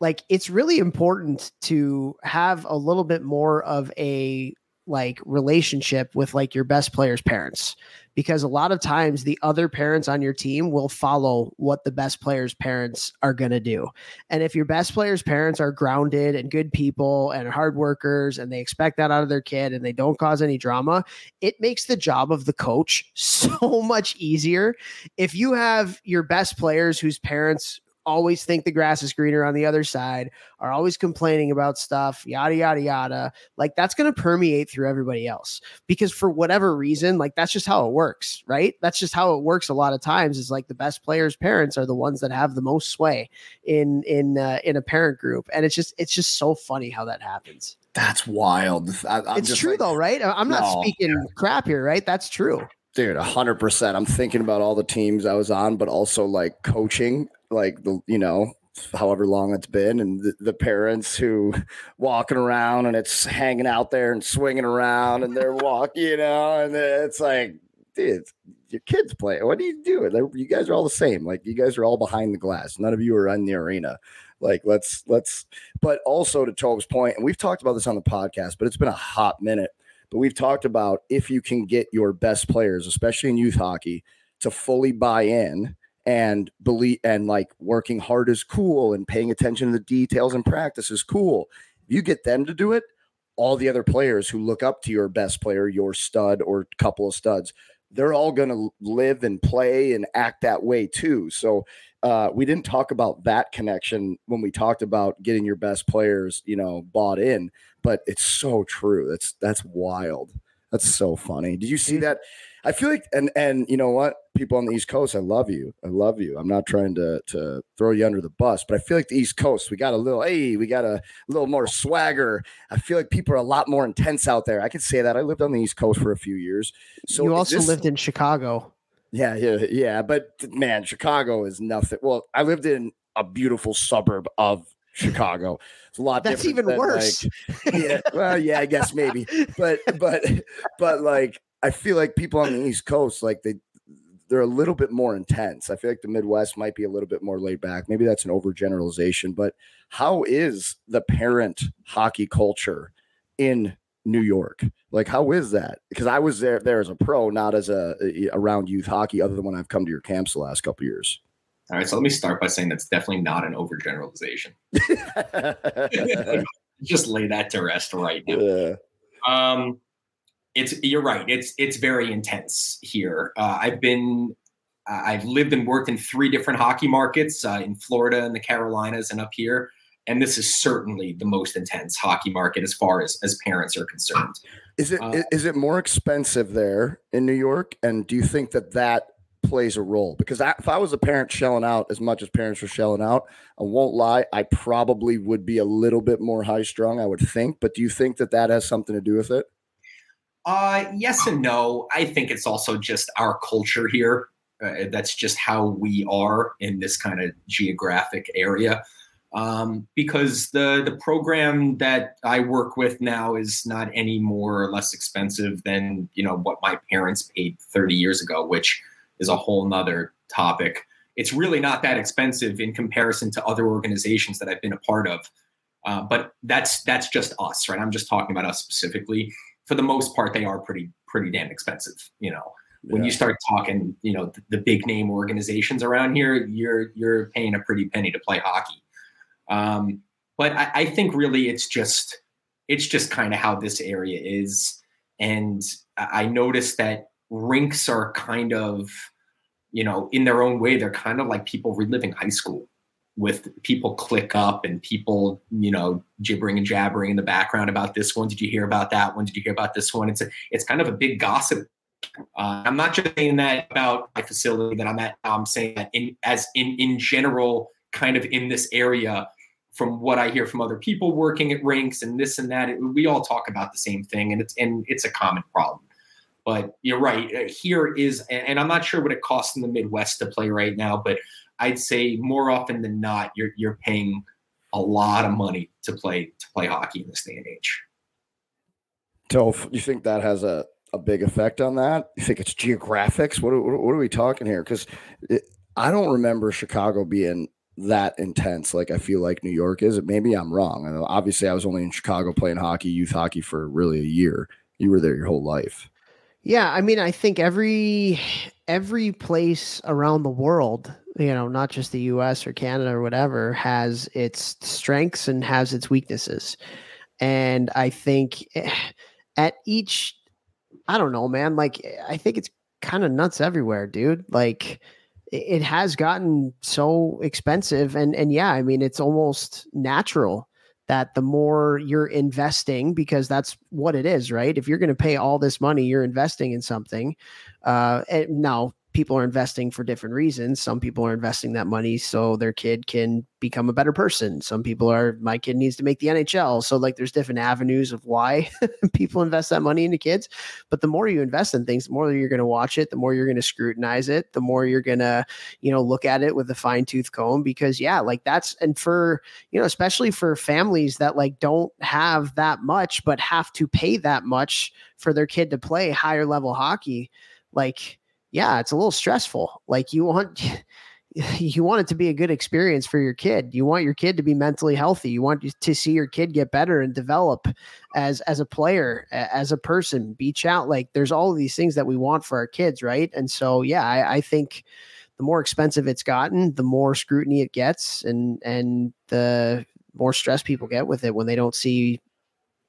like, it's really important to have a little bit more of a like relationship with like your best player's parents, because a lot of times the other parents on your team will follow what the best player's parents are going to do. And if your best player's parents are grounded and good people and hard workers and they expect that out of their kid and they don't cause any drama, it makes the job of the coach so much easier. If you have your best players whose parents always think the grass is greener on the other side, are always complaining about stuff, yada, yada, yada. Like, that's going to permeate through everybody else, because for whatever reason, like, that's just how it works, right? That's just how it works. A lot of times is like the best players' parents are the ones that have the most sway in, in, uh, in a parent group. And it's just, it's just so funny how that happens. That's wild. I, I'm it's just true like, though. Right. I'm not no, speaking yeah. crap here, right? That's true. Dude, one hundred percent. I'm thinking about all the teams I was on, but also like coaching, like, the you know, however long it's been, and the, the parents who walking around and it's hanging out there and swinging around and they're walking, you know, and it's like, dude, your kids play. What do you do? Like, you guys are all the same. Like, you guys are all behind the glass. None of you are in the arena. Like, let's, let's, but also to Toph's point, and we've talked about this on the podcast, but it's been a hot minute, but we've talked about if you can get your best players, especially in youth hockey, to fully buy in and believe, and like working hard is cool and paying attention to the details in practice is cool. If you get them to do it, all the other players who look up to your best player, your stud or couple of studs, they're all going to live and play and act that way too. So uh, we didn't talk about that connection when we talked about getting your best players, you know, bought in, but it's so true. That's, that's wild. That's so funny. Did you see that? I feel like, and, and you know what, people on the East Coast, I love you. I love you. I'm not trying to, to throw you under the bus, but I feel like the East Coast, we got a little, hey, we got a little more swagger. I feel like people are a lot more intense out there. I can say that. I lived on the East Coast for a few years. So you also this, lived in Chicago. Yeah, yeah, yeah. But man, Chicago is nothing. Well, I lived in a beautiful suburb of Chicago. It's a lot that's even than, worse. Like, yeah, well, yeah, I guess maybe. But but but like I feel like people on the East Coast, like they they're a little bit more intense. I feel like the Midwest might be a little bit more laid back. Maybe that's an overgeneralization, but how is the parent hockey culture in New York? Like, how is that? Because I was there there as a pro, not as a around youth hockey, other than when I've come to your camps the last couple of years. All right, so let me start by saying that's definitely not an overgeneralization. Just lay that to rest right now. Yeah. Um, it's you're right. It's it's very intense here. Uh, I've been, uh, I've lived and worked in three different hockey markets uh, in Florida and the Carolinas and up here, and this is certainly the most intense hockey market as far as as parents are concerned. Is it uh, is it more expensive there in New York? And do you think that that plays a role? Because I, if I was a parent shelling out as much as parents were shelling out, I won't lie, I probably would be a little bit more high strung, I would think. But do you think that that has something to do with it? Uh, yes and no. I think it's also just our culture here. Uh, that's just how we are in this kind of geographic area. Um, because the, the program that I work with now is not any more or less expensive than, you know, what my parents paid thirty years ago, which is a whole nother topic. It's really not that expensive in comparison to other organizations that I've been a part of. Uh, but that's that's just us, right? I'm just talking about us specifically. For the most part, they are pretty pretty damn expensive. You know, when yeah. you start talking, you know, the, the big name organizations around here, you're you're paying a pretty penny to play hockey. Um, but I, I think really it's just, it's just kind of how this area is. And I noticed that rinks are kind of, you know, in their own way, they're kind of like people reliving high school, with people click up and people, you know, gibbering and jabbering in the background about this one. Did you hear about that one? Did you hear about this one? It's a, it's kind of a big gossip. Uh, I'm not just saying that about my facility that I'm at. I'm saying that in, as in, in general, kind of in this area, from what I hear from other people working at rinks and this and that, it, we all talk about the same thing, and it's, and it's a common problem. But you're right, here is, and I'm not sure what it costs in the Midwest to play right now, but I'd say more often than not, you're you're paying a lot of money to play to play hockey in this day and age. Toph, you think that has a, a big effect on that? You think it's geographics? What, what, what are we talking here? Because I don't remember Chicago being that intense like I feel like New York is. Maybe I'm wrong. I know, obviously, I was only in Chicago playing hockey, youth hockey, for really a year. You were there your whole life. Yeah, I mean, I think every every place around the world, you know, not just the U S or Canada or whatever, has its strengths and has its weaknesses. And I think at each, I don't know, man, like, I think it's kind of nuts everywhere, dude. Like, it has gotten so expensive. And, and yeah, I mean, it's almost natural that the more you're investing, because that's what it is, right? If you're going to pay all this money, you're investing in something. Uh, and now, people are investing for different reasons. Some people are investing that money so their kid can become a better person. Some people are, my kid needs to make the N H L. So like there's different avenues of why people invest that money into kids. But the more you invest in things, the more you're going to watch it, the more you're going to scrutinize it, the more you're going to, you know, look at it with a fine tooth comb, because yeah, like that's, and for, you know, especially for families that like don't have that much, but have to pay that much for their kid to play higher level hockey. Like, yeah, it's a little stressful. Like you want, you want it to be a good experience for your kid. You want your kid to be mentally healthy. You want to see your kid get better and develop as, as a player, as a person, beach out. Like there's all of these things that we want for our kids. Right. And so, yeah, I, I think the more expensive it's gotten, the more scrutiny it gets and, and the more stress people get with it when they don't see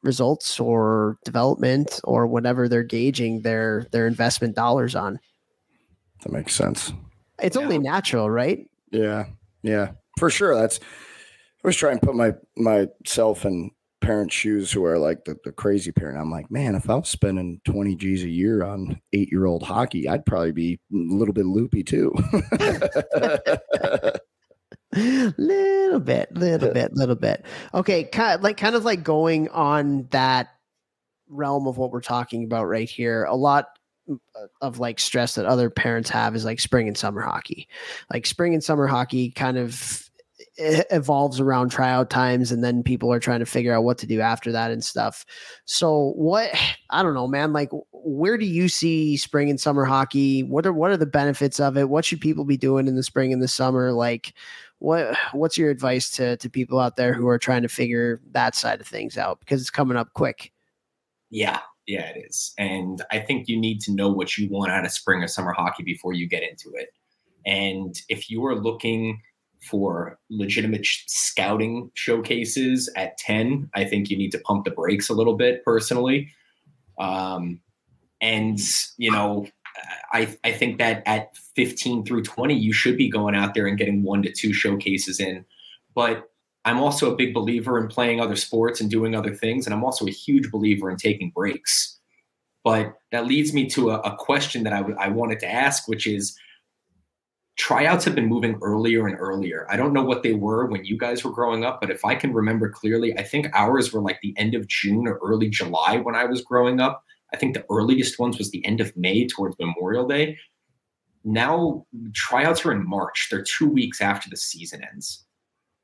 results or development or whatever they're gauging their, their investment dollars on. That makes sense. It's yeah. only natural, right? Yeah. Yeah, for sure. That's, I was trying to put my, myself in parents' shoes who are like the, the crazy parent. I'm like, man, if I was spending twenty G's a year on eight year old hockey, I'd probably be a little bit loopy too. little bit, little bit, little bit. Okay. Kind of like, kind of like going on that realm of what we're talking about right here. A lot of like stress that other parents have is like spring and summer hockey. Like spring and summer hockey kind of evolves around tryout times, and then people are trying to figure out what to do after that and stuff. So what, I don't know, man, like where do you see spring and summer hockey? What are, what are the benefits of it? What should people be doing in the spring and the summer? Like what, what's your advice to, to people out there who are trying to figure that side of things out? Because it's coming up quick. Yeah. Yeah, it is. And I think you need to know what you want out of spring or summer hockey before you get into it. And if you are looking for legitimate scouting showcases at ten, I think you need to pump the brakes a little bit personally. Um, and, you know, I, I think that at fifteen through twenty, you should be going out there and getting one to two showcases in. But I'm also a big believer in playing other sports and doing other things. And I'm also a huge believer in taking breaks. But that leads me to a, a question that I, w- I wanted to ask, which is tryouts have been moving earlier and earlier. I don't know what they were when you guys were growing up, but if I can remember clearly, I think ours were like the end of June or early July when I was growing up. I think the earliest ones was the end of May towards Memorial Day. Now tryouts are in March. They're two weeks after the season ends.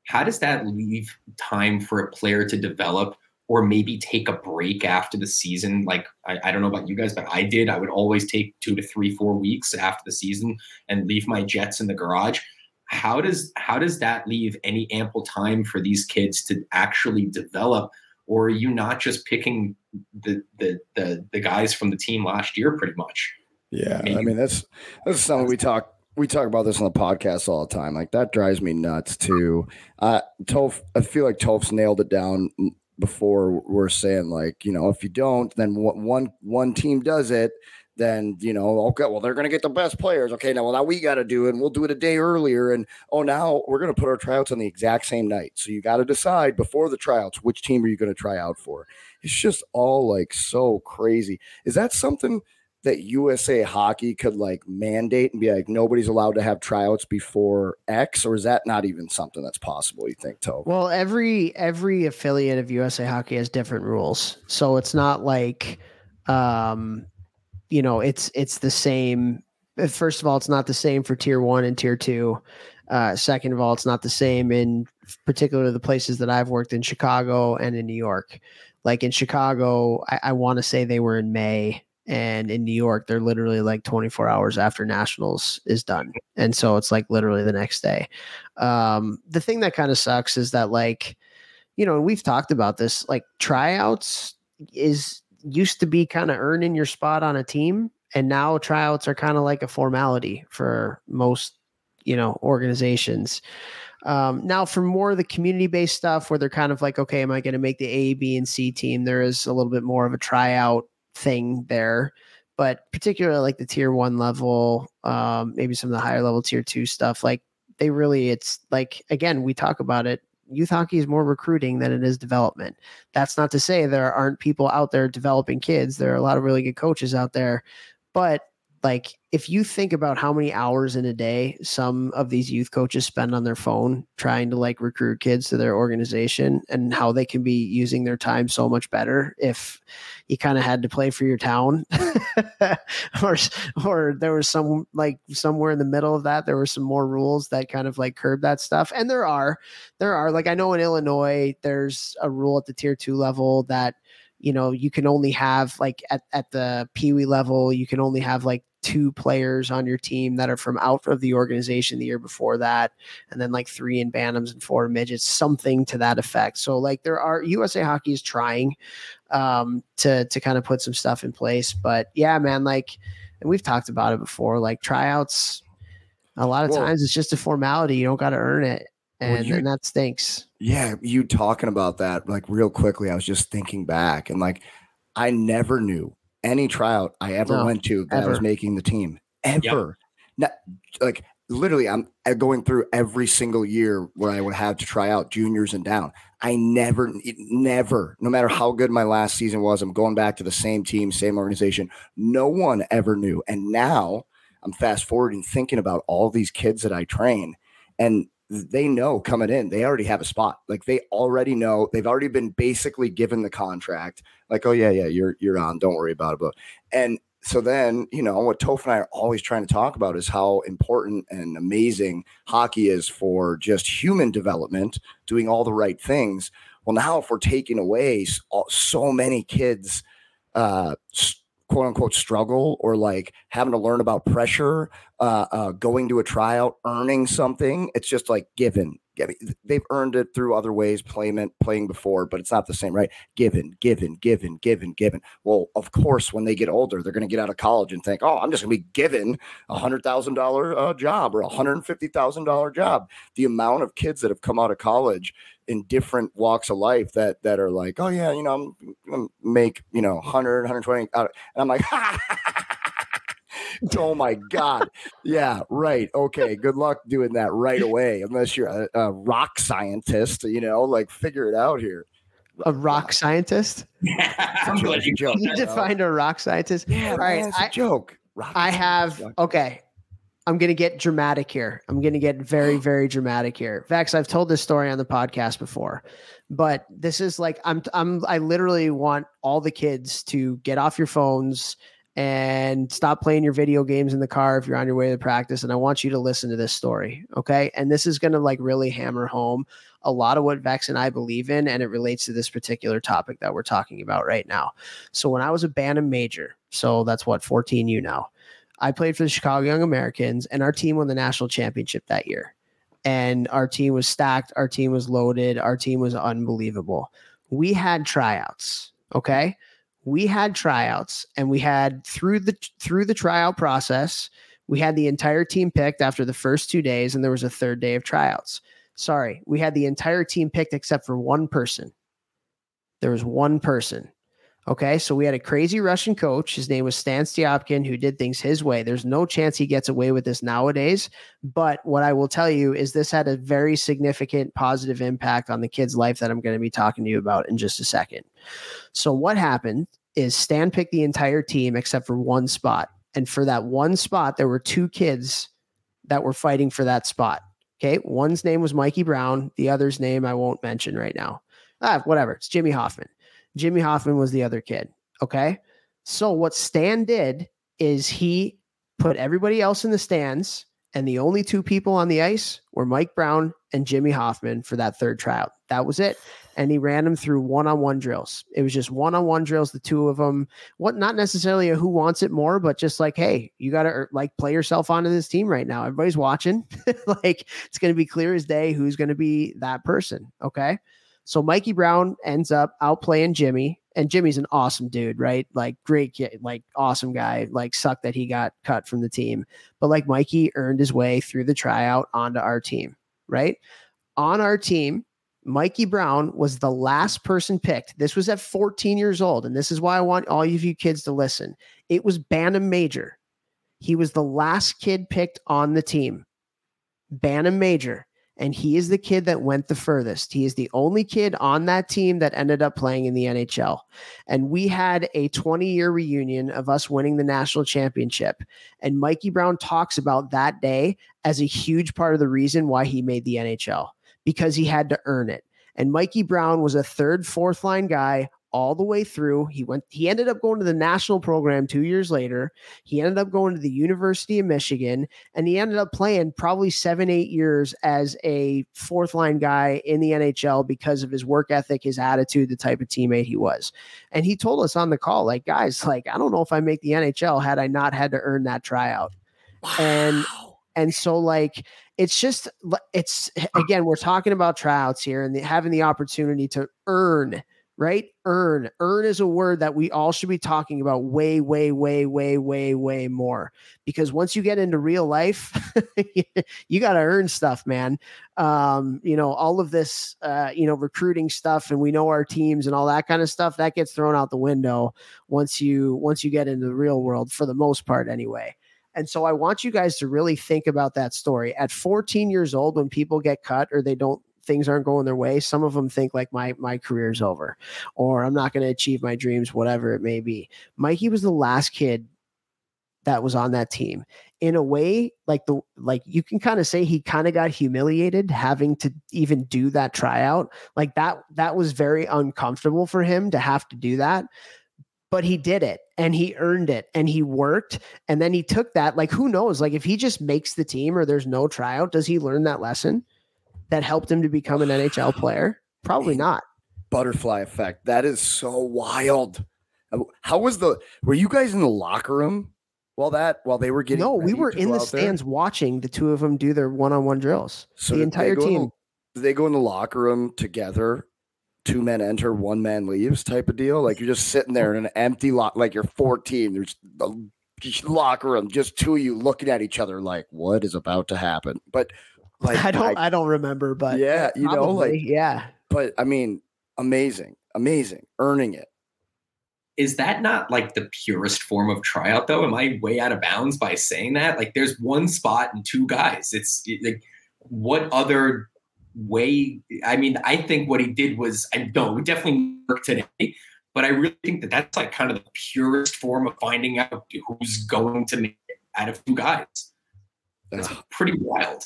How does that leave time for a player to develop or maybe take a break after the season? Like, I, I don't know about you guys, but I did. I would always take two to three, four weeks after the season and leave my jets in the garage. How does, how does that leave any ample time for these kids to actually develop? Or are you not just picking the, the, the, the guys from the team last year pretty much? Yeah. Maybe. I mean, that's, that's something we talked we talk about this on the podcast all the time. Like, that drives me nuts too. Uh, Toph, I feel like Toph's nailed it down before. We're saying, like, you know, if you don't, then one one team does it, then, you know, okay, well, they're going to get the best players. Okay, now, well, now we got to do it, and we'll do it a day earlier. And, oh, now we're going to put our tryouts on the exact same night. So you got to decide before the tryouts, which team are you going to try out for? It's just all, like, so crazy. Is that something that U S A Hockey could, like, mandate and be like, nobody's allowed to have tryouts before X, or is that not even something that's possible, you think, Toph? Well, every every affiliate of U S A Hockey has different rules, so it's not like, um, you know, it's it's the same. First of all, it's not the same for Tier One and Tier Two. Uh, second of all, it's not the same in particular the places that I've worked in Chicago and in New York. Like in Chicago, I, I want to say they were in May. And in New York, they're literally like twenty-four hours after Nationals is done. And so it's like literally the next day. Um, the thing that kind of sucks is that, like, you know, we've talked about this, like, tryouts is used to be kind of earning your spot on a team. And now tryouts are kind of like a formality for most, you know, organizations. Um, now for more of the community-based stuff where they're kind of like, okay, am I going to make the A, B, and C team? There is a little bit more of a tryout thing there, but particularly like the Tier One level, um, maybe some of the higher level Tier Two stuff, like they really, it's like, again, we talk about it. Youth hockey is more recruiting than it is development. That's not to say there aren't people out there developing kids. There are a lot of really good coaches out there, but like, if you think about how many hours in a day some of these youth coaches spend on their phone trying to, like, recruit kids to their organization, and how they can be using their time so much better if you kind of had to play for your town or or there was some, like, somewhere in the middle of that, there were some more rules that kind of like curb that stuff. And there are, there are like, I know in Illinois, there's a rule at the Tier Two level that, you know, you can only have like at, at the Pee Wee level, you can only have like two players on your team that are from out of the organization the year before that. And then like three in Bantams and four in midgets, something to that effect. So like there are, U S A Hockey is trying um, to, to kind of put some stuff in place, but yeah, man, like, and we've talked about it before, like tryouts, a lot of well, times it's just a formality. You don't got to earn it. And, well, you, and that stinks. Yeah. You talking about that, like real quickly, I was just thinking back and like, I never knew any tryout I ever no, went to that ever. I was making the team ever. Yep. Not, like literally I'm going through every single year where I would have to try out juniors and down. I never, never, no matter how good my last season was, I'm going back to the same team, same organization. No one ever knew. And now I'm fast forwarding thinking about all these kids that I train, and they know coming in, they already have a spot. Like they already know, they've already been basically given the contract. Like, oh yeah, yeah, you're, you're on. Don't worry about it. But, and so then, you know, what Toph and I are always trying to talk about is how important and amazing hockey is for just human development, doing all the right things. Well, now if we're taking away so many kids, uh, quote unquote struggle, or like having to learn about pressure, uh, uh, going to a tryout, earning something. It's just like given, given. They've earned it through other ways, playing, playing before, but it's not the same, right? Given, given, given, given, given. Well, of course, when they get older, they're going to get out of college and think, oh, I'm just gonna be given a hundred thousand dollar uh, job or a hundred and fifty thousand dollar job. The amount of kids that have come out of college in different walks of life that, that are like, oh yeah, you know, I'm going to make, you know, one hundred, one twenty. And I'm like, oh my God. Yeah. Right. Okay. Good luck doing that right away. Unless you're a, a rock scientist, you know, like figure it out here. A rock scientist. Some joke, you joke, you defined a rock scientist. Yeah. All right. Man, it's I, a joke. Rock I have. Joke. Okay. I'm going to get dramatic here. I'm going to get very, very dramatic here. Vax, I've told this story on the podcast before, but this is like, I'm, I'm, I literally want all the kids to get off your phones and stop playing your video games in the car if you're on your way to practice. And I want you to listen to this story. Okay. And this is going to like really hammer home a lot of what Vex and I believe in. And it relates to this particular topic that we're talking about right now. So when I was a Bantam major, so that's what fourteen U now, I played for the Chicago Young Americans, and our team won the national championship that year. And our team was stacked. Our team was loaded. Our team was unbelievable. We had tryouts. Okay. We had tryouts, and we had through the, through the tryout process, We had the entire team picked after the first two days, and there was a third day of tryouts. Sorry, we had the entire team picked except for one person. There was one person. Okay, so we had a crazy Russian coach. His name was Stan Stiopkin, who did things his way. There's no chance he gets away with this nowadays. But what I will tell you is this had a very significant positive impact on the kid's life that I'm going to be talking to you about in just a second. So what happened is Stan picked the entire team except for one spot. And for that one spot, there were two kids that were fighting for that spot. Okay, one's name was Mikey Brown. The other's name I won't mention right now. Ah, whatever. It's Jimmy Hoffman. Jimmy Hoffman was the other kid. Okay. So what Stan did is he put everybody else in the stands, and the only two people on the ice were Mike Brown and Jimmy Hoffman for that third tryout. That was it. And he ran them through one-on-one drills. It was just one-on-one drills, the two of them. What, not necessarily a who wants it more, but just like, hey, you got to like play yourself onto this team right now. Everybody's watching. Like, it's going to be clear as day who's going to be that person. Okay. So Mikey Brown ends up outplaying Jimmy, and Jimmy's an awesome dude, right? Like, great kid, like awesome guy, like sucked that he got cut from the team. But like Mikey earned his way through the tryout onto our team, right? On our team, Mikey Brown was the last person picked. This was at fourteen years old. And this is why I want all of you kids to listen. It was Bantam Major. He was the last kid picked on the team. Bantam Major. And he is the kid that went the furthest. He is the only kid on that team that ended up playing in the N H L. And we had a twenty-year reunion of us winning the national championship. And Mikey Brown talks about that day as a huge part of the reason why he made the N H L, because he had to earn it. And Mikey Brown was a third, fourth line guy all the way through. He went, he ended up going to the national program two years later. He ended up going to the University of Michigan, and he ended up playing probably seven, eight years as a fourth line guy in the N H L because of his work ethic, his attitude, the type of teammate he was. And he told us on the call, like, guys, like, I don't know if I make the N H L had I not had to earn that tryout. Wow. And, and so like, it's just, it's again, we're talking about tryouts here and the, having the opportunity to earn. Right? Earn. Earn is a word that we all should be talking about way, way, way, way, way, way more. Because once you get into real life, you got to earn stuff, man. Um, you know, all of this, uh, you know, recruiting stuff, and we know our teams and all that kind of stuff, that gets thrown out the window once you once you get into the real world, for the most part anyway. And so I want you guys to really think about that story. At fourteen years old, when people get cut or they don't, things aren't going their way, some of them think like my, my career's over, or I'm not going to achieve my dreams, whatever it may be. Mikey was the last kid that was on that team in a way, like the, like you can kind of say he kind of got humiliated having to even do that tryout. Like that, that was very uncomfortable for him to have to do that, but he did it. And he earned it, and he worked, and then he took that. Like, who knows? Like if he just makes the team or there's no tryout, does he learn that lesson that helped him to become an N H L player? Probably not. Butterfly effect. That is so wild. How was the, were you guys in the locker room while that, while they were getting, no, we were in the stands there, watching the two of them do their one-on-one drills. So the entire team. The, did they go in the locker room together? Two men enter, one man leaves type of deal. Like you're just sitting there in an empty lot, like you're fourteen. There's a locker room, just two of you looking at each other. Like what is about to happen? But Like, I don't, I, I don't remember, but yeah, you probably, know, like, yeah, but I mean, amazing, amazing, earning it. Is that not like the purest form of tryout though? Am I way out of bounds by saying that? Like there's one spot and two guys. It's like, what other way? I mean, I think what he did was, I know we definitely work today, but I really think that that's like kind of the purest form of finding out who's going to make it out of two guys. That's uh, pretty wild.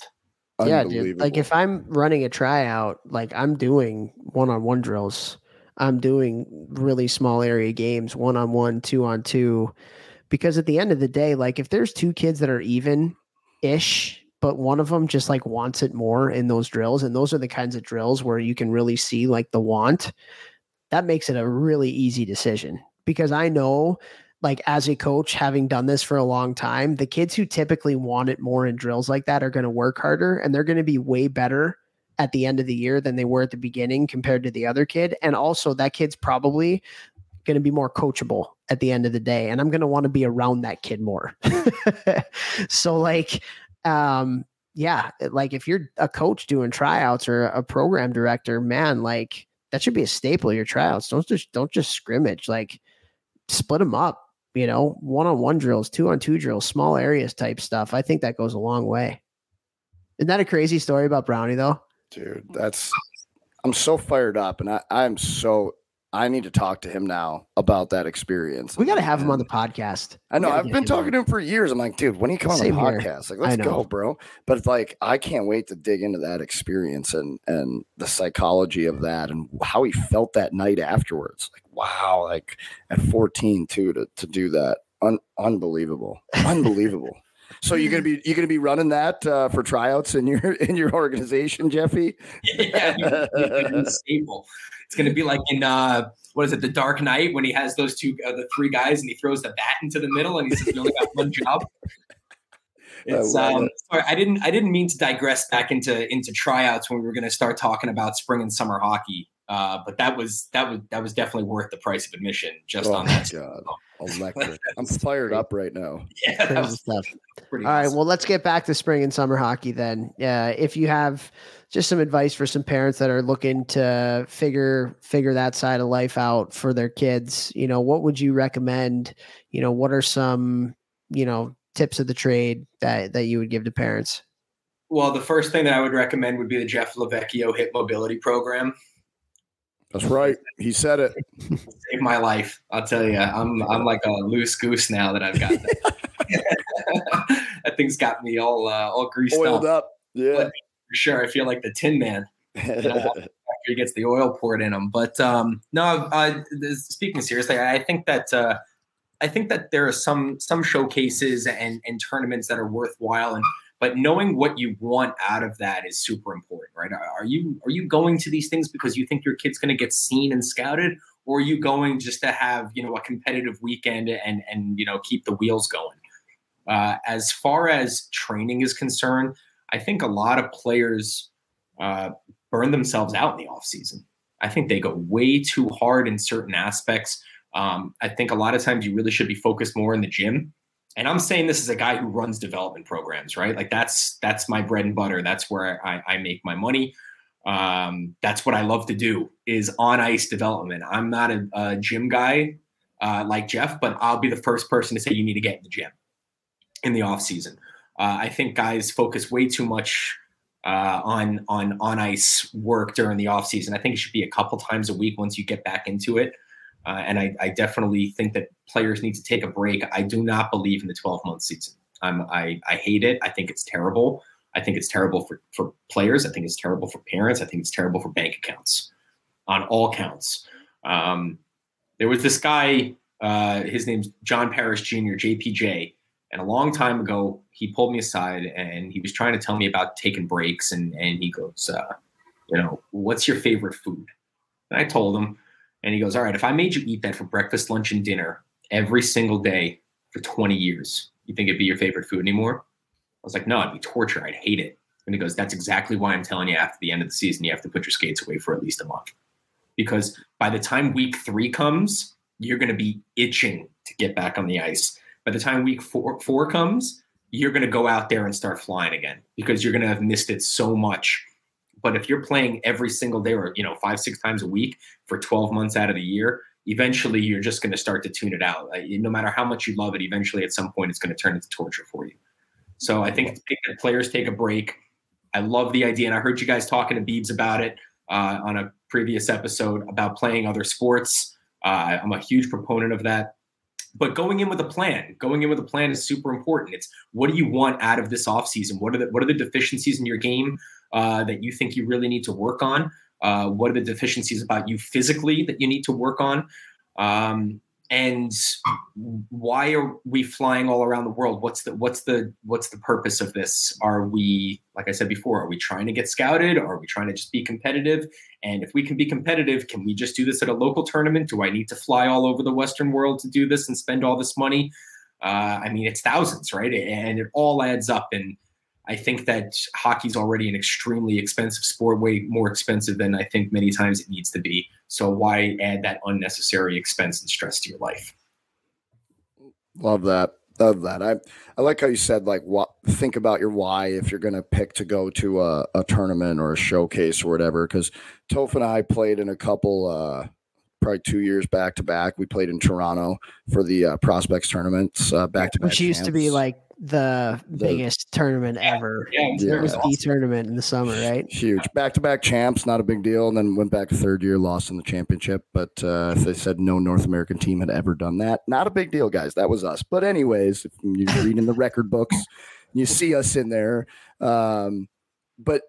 Yeah, dude. Like if I'm running a tryout, like I'm doing one-on-one drills, I'm doing really small area games, one-on-one, two-on-two, because at the end of the day, like if there's two kids that are even-ish, but one of them just like wants it more in those drills, and those are the kinds of drills where you can really see like the want, that makes it a really easy decision. Because I know, like as a coach, having done this for a long time, the kids who typically want it more in drills like that are going to work harder, and they're going to be way better at the end of the year than they were at the beginning compared to the other kid. And also that kid's probably going to be more coachable at the end of the day. And I'm going to want to be around that kid more. So like, um, yeah, like if you're a coach doing tryouts or a program director, man, like that should be a staple of your tryouts. Don't just, don't just scrimmage, like split them up, you know, one-on-one drills, two-on-two drills, small areas type stuff. I think that goes a long way. Isn't that a crazy story about Brownie though? Dude, that's, I'm so fired up and I, I'm so, I need to talk to him now about that experience. We got to have him on the podcast. I know. I've been talking to him for years. I'm like, dude, when do you come on the podcast? Like, let's go, bro. But it's like, I can't wait to dig into that experience and, and the psychology of that and how he felt that night afterwards. Like, wow. Like at fourteen too, to, to do that. Un- unbelievable. Unbelievable. So you're gonna be you're gonna be running that uh, for tryouts in your in your organization, Jeffy? Yeah, it's gonna be like in uh, what is it, The Dark Knight, when he has those two uh, the three guys and he throws the bat into the middle and he says you only got one job. It's, I, um, sorry, I didn't I didn't mean to digress back into into tryouts when we were gonna start talking about spring and summer hockey. Uh, but that was that was that was definitely worth the price of admission just oh on that. God. Electric. I'm fired up right now. Yeah, crazy stuff. All right, well, let's get back to spring and summer hockey then. Uh, if you have just some advice for some parents that are looking to figure figure that side of life out for their kids, you know, what would you recommend? You know, what are some, you know, tips of the trade that that you would give to parents? Well, the first thing that I would recommend would be the Jeff Levecchio Hip Mobility Program. That's right. He said it. Saved my life. I'll tell you. I'm I'm like a loose goose now that I've got that. That thing's got me all uh, all greased up. Oiled up. Yeah. But for sure. I feel like the Tin Man. You know, after he gets the oil poured in him. But um, no, uh, speaking seriously, I think that uh, I think that there are some some showcases and and tournaments that are worthwhile, and but knowing what you want out of that is super important, right? Are you are you going to these things because you think your kid's going to get seen and scouted, or are you going just to have, you know, a competitive weekend and and you know keep the wheels going? Uh, as far as training is concerned, I think a lot of players uh, burn themselves out in the off season. I think they go way too hard in certain aspects. Um, I think a lot of times you really should be focused more in the gym. And I'm saying this as a guy who runs development programs, right? Like that's that's my bread and butter. That's where I, I make my money. Um, that's what I love to do is on ice development. I'm not a, a gym guy uh, like Jeff, but I'll be the first person to say you need to get in the gym in the off season. Uh, I think guys focus way too much uh, on on on ice work during the off season. I think it should be a couple times a week once you get back into it. Uh, and I, I definitely think that players need to take a break. I do not believe in the twelve-month season. I'm, I, I hate it. I think it's terrible. I think it's terrible for, for players. I think it's terrible for parents. I think it's terrible for bank accounts on all counts. Um, there was this guy, uh, his name's John Parrish Junior, J P J, and a long time ago, he pulled me aside and he was trying to tell me about taking breaks. And, and he goes, uh, you know, what's your favorite food? And I told him. And he goes, all right, if I made you eat that for breakfast, lunch, and dinner every single day for twenty years, you think it'd be your favorite food anymore? I was like, no, it'd be torture. I'd hate it. And he goes, that's exactly why I'm telling you after the end of the season, you have to put your skates away for at least a month. Because by the time week three comes, you're going to be itching to get back on the ice. By the time week four, four comes, you're going to go out there and start flying again because you're going to have missed it so much. But if you're playing every single day or, you know, five, six times a week for twelve months out of the year, eventually you're just going to start to tune it out. Like, no matter how much you love it, eventually at some point it's going to turn into torture for you. So I think that players take a break. I love the idea. And I heard you guys talking to Biebs about it uh, on a previous episode about playing other sports. Uh, I'm a huge proponent of that. But going in with a plan, going in with a plan is super important. It's what do you want out of this offseason? What are the, what are the deficiencies in your game Uh, that you think you really need to work on? Uh, what are the deficiencies about you physically that you need to work on? Um, and why are we flying all around the world? What's the what's the what's the purpose of this? Are we, like I said before, are we trying to get scouted? Or are we trying to just be competitive? And if we can be competitive, can we just do this at a local tournament? Do I need to fly all over the Western world to do this and spend all this money? Uh, I mean, it's thousands, right? And it all adds up. And I think that hockey's already an extremely expensive sport, way more expensive than I think many times it needs to be. So why add that unnecessary expense and stress to your life? Love that. Love that. I, I like how you said, like, what, think about your why if you're going to pick to go to a, a tournament or a showcase or whatever. Because Toph and I played in a couple, uh, probably two years back to back. We played in Toronto for the uh, prospects tournaments uh, back to back. Which used to be like the, the biggest tournament ever. Yeah, yeah. It was the tournament in the summer, right? Huge. Back to back champs, not a big deal. And then went back third year, lost in the championship. But uh, they said no North American team had ever done that. Not a big deal, guys. That was us. But anyways, if you read in the record books, you see us in there. Um, but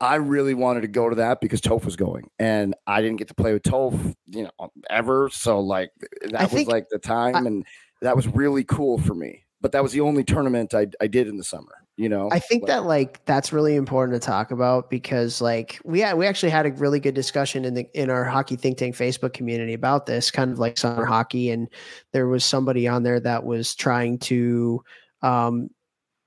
I really wanted to go to that because Toph was going, and I didn't get to play with Toph, you know, ever. So like that was like the time, I, and that was really cool for me. But that was the only tournament I I did in the summer, you know. I think like, that like that's really important to talk about because like we had, we actually had a really good discussion in the in our Hockey Think Tank Facebook community about this kind of like summer hockey, and there was somebody on there that was trying to um,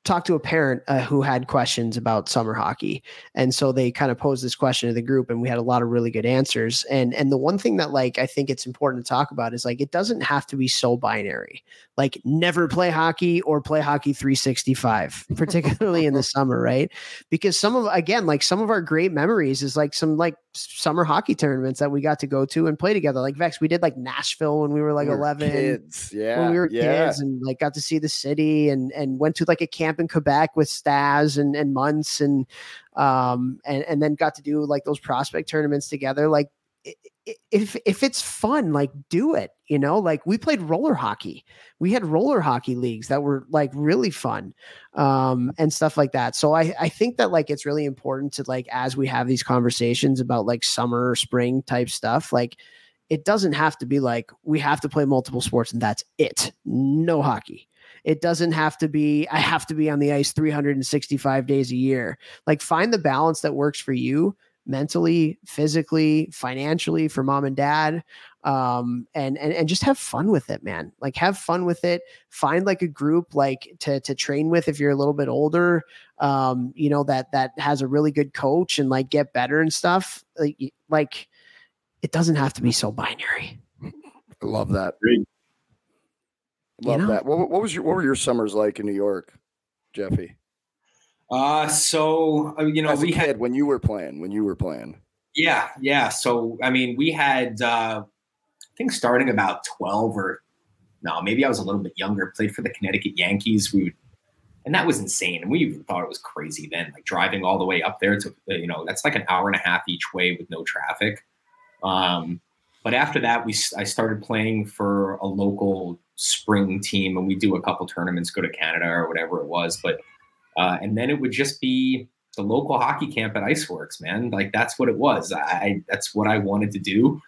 talk to a parent uh, who had questions about summer hockey. And so they kind of posed this question to the group, and we had a lot of really good answers. And, and the one thing that like, I think it's important to talk about is like, it doesn't have to be so binary, like never play hockey or play hockey three sixty-five, particularly in the summer. Right. Because some of, again, like some of our great memories is like some like summer hockey tournaments that we got to go to and play together. Like Vex, we did like Nashville when we were like we were eleven kids. Yeah, when we were yeah. kids and like got to see the city and, and went to like a camp in Quebec with Staz and, and Muntz and, um, and, and then got to do like those prospect tournaments together. Like if, if it's fun, like do it, you know, like we played roller hockey, we had roller hockey leagues that were like really fun, um, and stuff like that. So I, I think that like, it's really important to like, as we have these conversations about like summer, spring type stuff, like it doesn't have to be like, we have to play multiple sports and that's it. No hockey. It doesn't have to be, I have to be on the ice three sixty-five days a year. Like find the balance that works for you mentally, physically, financially for mom and dad. Um, and, and, and just have fun with it, man. Like have fun with it. Find like a group, like to, to train with, if you're a little bit older, um, you know, that, that has a really good coach and like get better and stuff. Like, like it doesn't have to be so binary. I love that. Love you know? that. What, what was your, what were your summers like in New York, Jeffy? Uh, so, you know, As we had when you were playing, when you were playing. Yeah. Yeah. So, I mean, we had, uh, I think starting about twelve or no, maybe I was a little bit younger, played for the Connecticut Yankees. We would, and that was insane. And we even thought it was crazy then, like driving all the way up there to, you know, that's like an hour and a half each way with no traffic. Um, But after that, we I started playing for a local spring team, and we do a couple tournaments, go to Canada or whatever it was. But uh, and then it would just be the local hockey camp at Iceworks, man. Like that's what it was. I that's what I wanted to do.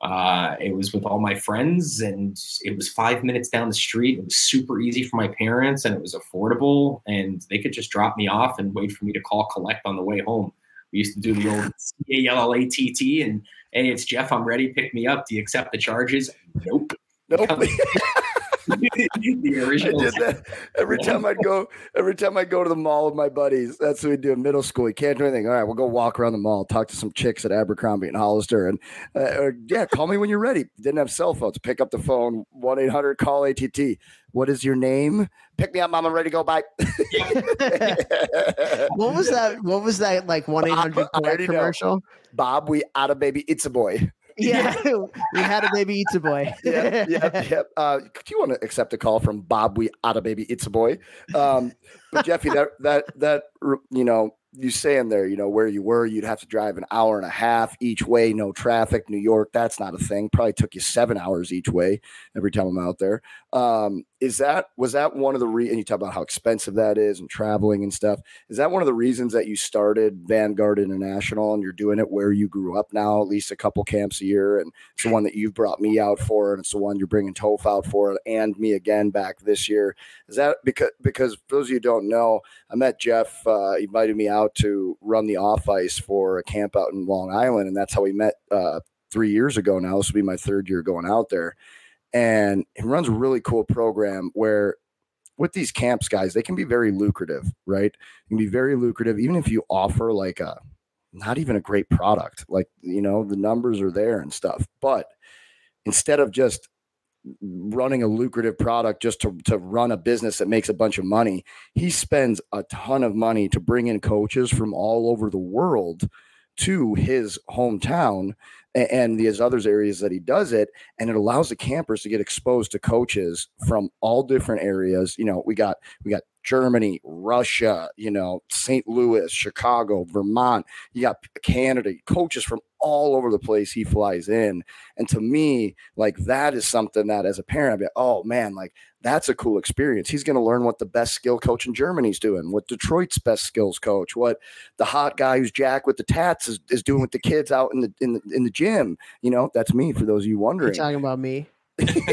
Uh, it was with all my friends, and it was five minutes down the street. It was super easy for my parents, and it was affordable, and they could just drop me off and wait for me to call collect on the way home. We used to do the old C A L L A T T and, hey, it's Jeff, I'm ready. Pick me up. Do you accept the charges? Nope. Nope. The original. I did that. Every time I'd go, every time I go to the mall with my buddies, that's what we do in middle school. You can't do anything. All right, we'll go walk around the mall, talk to some chicks at Abercrombie and Hollister. And uh, or, yeah, call me when you're ready. Didn't have cell phones. Pick up the phone, one eight hundred call A T T. What is your name? Pick me up, mama. Ready to go. Bye. What was that? What was that? Like one eight hundred commercial? Know. Bob, we out of baby. It's a boy. Yeah, we had a baby, it's a boy. yeah, yeah, yeah. Uh, do you want to accept a call from Bob? We had a baby, it's a boy. Um, but Jeffy, that that that you know, you saying there, you know, where you were, you'd have to drive an hour and a half each way, no traffic. New York, that's not a thing. Probably took you seven hours each way every time I'm out there. Um, is that was that one of the re- and you talk about how expensive that is and traveling and stuff? Is that one of the reasons that you started Vanguard International and you're doing it where you grew up now, at least a couple camps a year? And it's the one that you've brought me out for, and it's the one you're bringing Toph out for, and me again back this year. Is that because because for those of you who don't know, I met Jeff. Uh, he invited me out. out to run the off ice for a camp out in Long Island. And that's how we met uh, three years ago now. This will be my third year going out there. And he runs a really cool program where with these camps, guys, they can be very lucrative, right? It can be very lucrative, even if you offer like a not even a great product, like, you know, the numbers are there and stuff. But instead of just running a lucrative product just to, to run a business that makes a bunch of money, he spends a ton of money to bring in coaches from all over the world to his hometown and, and these other areas that he does it. And it allows the campers to get exposed to coaches from all different areas. You know, we got, we got Germany, Russia, you know, Saint Louis, Chicago, Vermont, you got Canada, coaches from all over the place he flies in. And to me, like, that is something that as a parent, I'd be like, oh man, like, that's a cool experience. He's going to learn what the best skill coach in Germany's doing, what Detroit's best skills coach, what the hot guy who's Jack with the tats is, is doing with the kids out in the, in the, in the gym. You know, that's me, for those of you wondering. You're talking about me.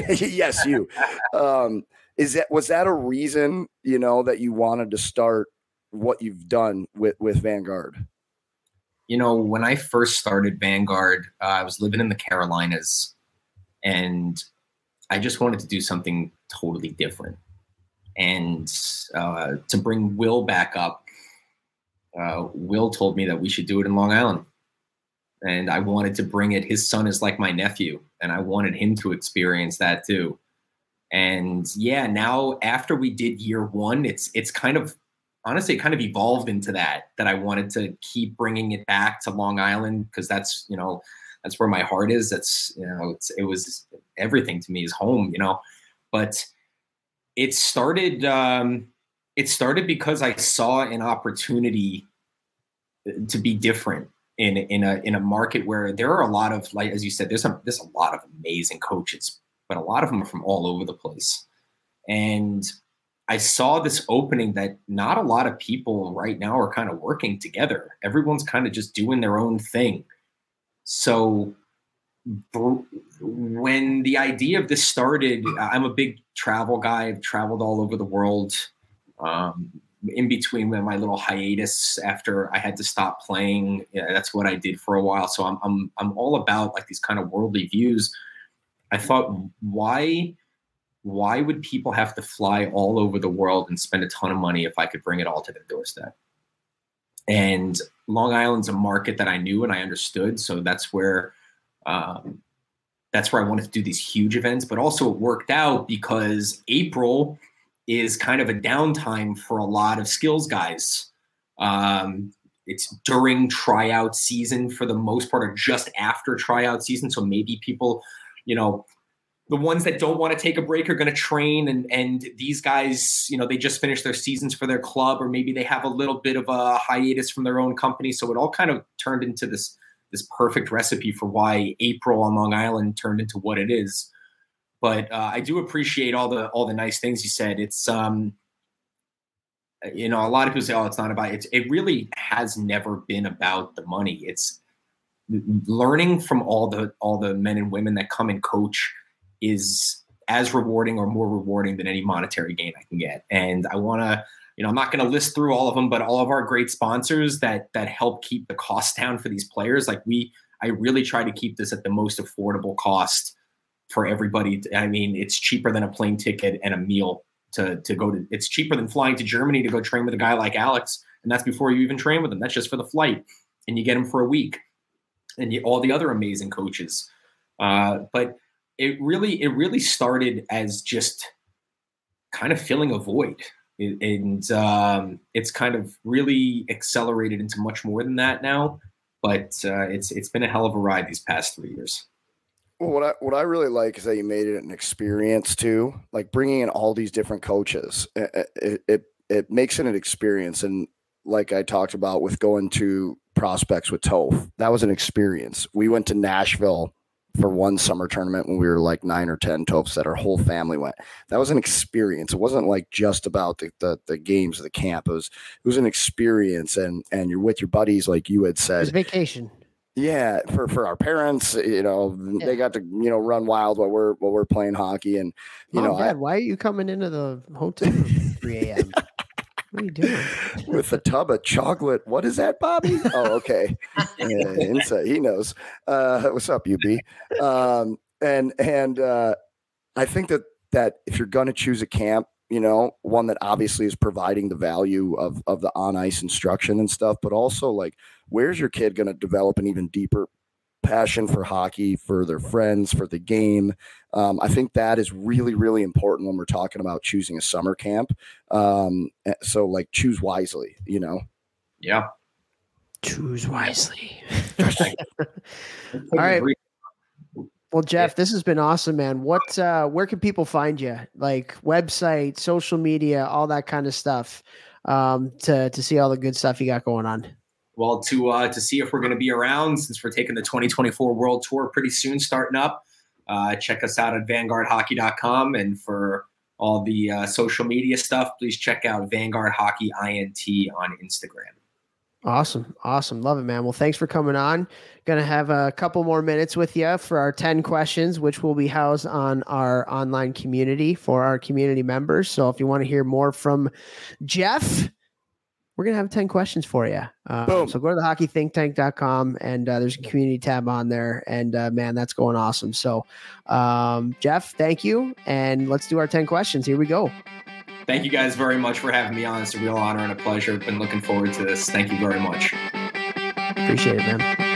Yes, you. Um, Is that, was that a reason, you know, that you wanted to start what you've done with, with Vanguard? You know, when I first started Vanguard, uh, I was living in the Carolinas, and I just wanted to do something totally different. And uh, to bring Will back up, uh, Will told me that we should do it in Long Island. And I wanted to bring it. His son is like my nephew, and I wanted him to experience that too. And yeah, now after we did year one, it's it's kind of, honestly, it kind of evolved into that, that I wanted to keep bringing it back to Long Island, because that's, you know, that's where my heart is. That's, you know, it's, it was everything to me is home, you know. But it started, um, it started because I saw an opportunity to be different in in a in a market where there are a lot of, like, as you said, there's a, there's a lot of amazing coaches, but a lot of them are from all over the place. And I saw this opening that not a lot of people right now are kind of working together. Everyone's kind of just doing their own thing. So when the idea of this started, I'm a big travel guy. I've traveled all over the world. Um, in between my little hiatus after I had to stop playing, yeah, that's what I did for a while. So I'm, I'm, I'm all about like these kind of worldly views. I thought, why, why would people have to fly all over the world and spend a ton of money if I could bring it all to their doorstep? And Long Island's a market that I knew and I understood, so that's where, um, that's where I wanted to do these huge events. But also, it worked out because April is kind of a downtime for a lot of skills guys. Um, it's during tryout season for the most part, or just after tryout season. So maybe people, you know, the ones that don't want to take a break are going to train, and and these guys, you know, they just finished their seasons for their club, or maybe they have a little bit of a hiatus from their own company. So it all kind of turned into this this perfect recipe for why April on Long Island turned into what it is. But uh, I do appreciate all the all the nice things you said. It's um, you know, a lot of people say, "Oh, it's not about it." It really has never been about the money. It's learning from all the all the men and women that come and coach is as rewarding or more rewarding than any monetary gain I can get. And I want to, you know, I'm not going to list through all of them, but all of our great sponsors that that help keep the cost down for these players. Like we, I really try to keep this at the most affordable cost for everybody. I mean, it's cheaper than a plane ticket and a meal to to go to. It's cheaper than flying to Germany to go train with a guy like Alex, and that's before you even train with him. That's just for the flight, and you get him for a week. And all the other amazing coaches. Uh, but it really, it really started as just kind of filling a void. It, and um, it's kind of really accelerated into much more than that now. But uh, it's it's been a hell of a ride these past three years. Well, what I what I really like is that you made it an experience too. Like bringing in all these different coaches, it it, it, it makes it an experience. And like I talked about with going to prospects with Toph, that was an experience. We went to Nashville for one summer tournament when we were like nine or ten Tophs that our whole family went. That was an experience. It wasn't like just about the the, the games of the camp. It was it was an experience, and and you're with your buddies, like you had said. It was vacation. Yeah, for, for our parents, you know, yeah. They got to, you know, run wild while we're while we're playing hockey, and you Mom, know, Dad, I, why are you coming into the hotel at three a.m. What are you doing? With a tub of chocolate. What is that, Bobby? Oh, okay. Yeah, insight. He knows. Uh, what's up, U B? Um, and and uh, I think that that if you're going to choose a camp you know, one that obviously is providing the value of, of the on-ice instruction and stuff, but also like, where's your kid going to develop an even deeper passion for hockey, for their friends, for the game? Um, I think that is really, really important when we're talking about choosing a summer camp. Um, so like choose wisely, you know? Yeah. Choose wisely. All right. Well, Jeff, this has been awesome, man. What, uh, where can people find you? Like website, social media, all that kind of stuff, um, to, to see all the good stuff you got going on. Well, to, uh, to see if we're going to be around, since we're taking the twenty twenty-four World Tour pretty soon, starting up, uh, check us out at vanguard hockey dot com. And for all the uh, social media stuff, please check out Vanguard Hockey I N T on Instagram. Awesome. Awesome. Love it, man. Well, thanks for coming on. Going to have a couple more minutes with you for our ten questions, which will be housed on our online community for our community members. So if you want to hear more from Jeff, we're going to have ten questions for you. Um, so go to the hockey think tank dot com and uh, there's a community tab on there, and uh, man, that's going awesome. So um, Jeff, thank you. And let's do our ten questions. Here we go. Thank you guys very much for having me on. It's a real honor and a pleasure. Been looking forward to this. Thank you very much. Appreciate it, man.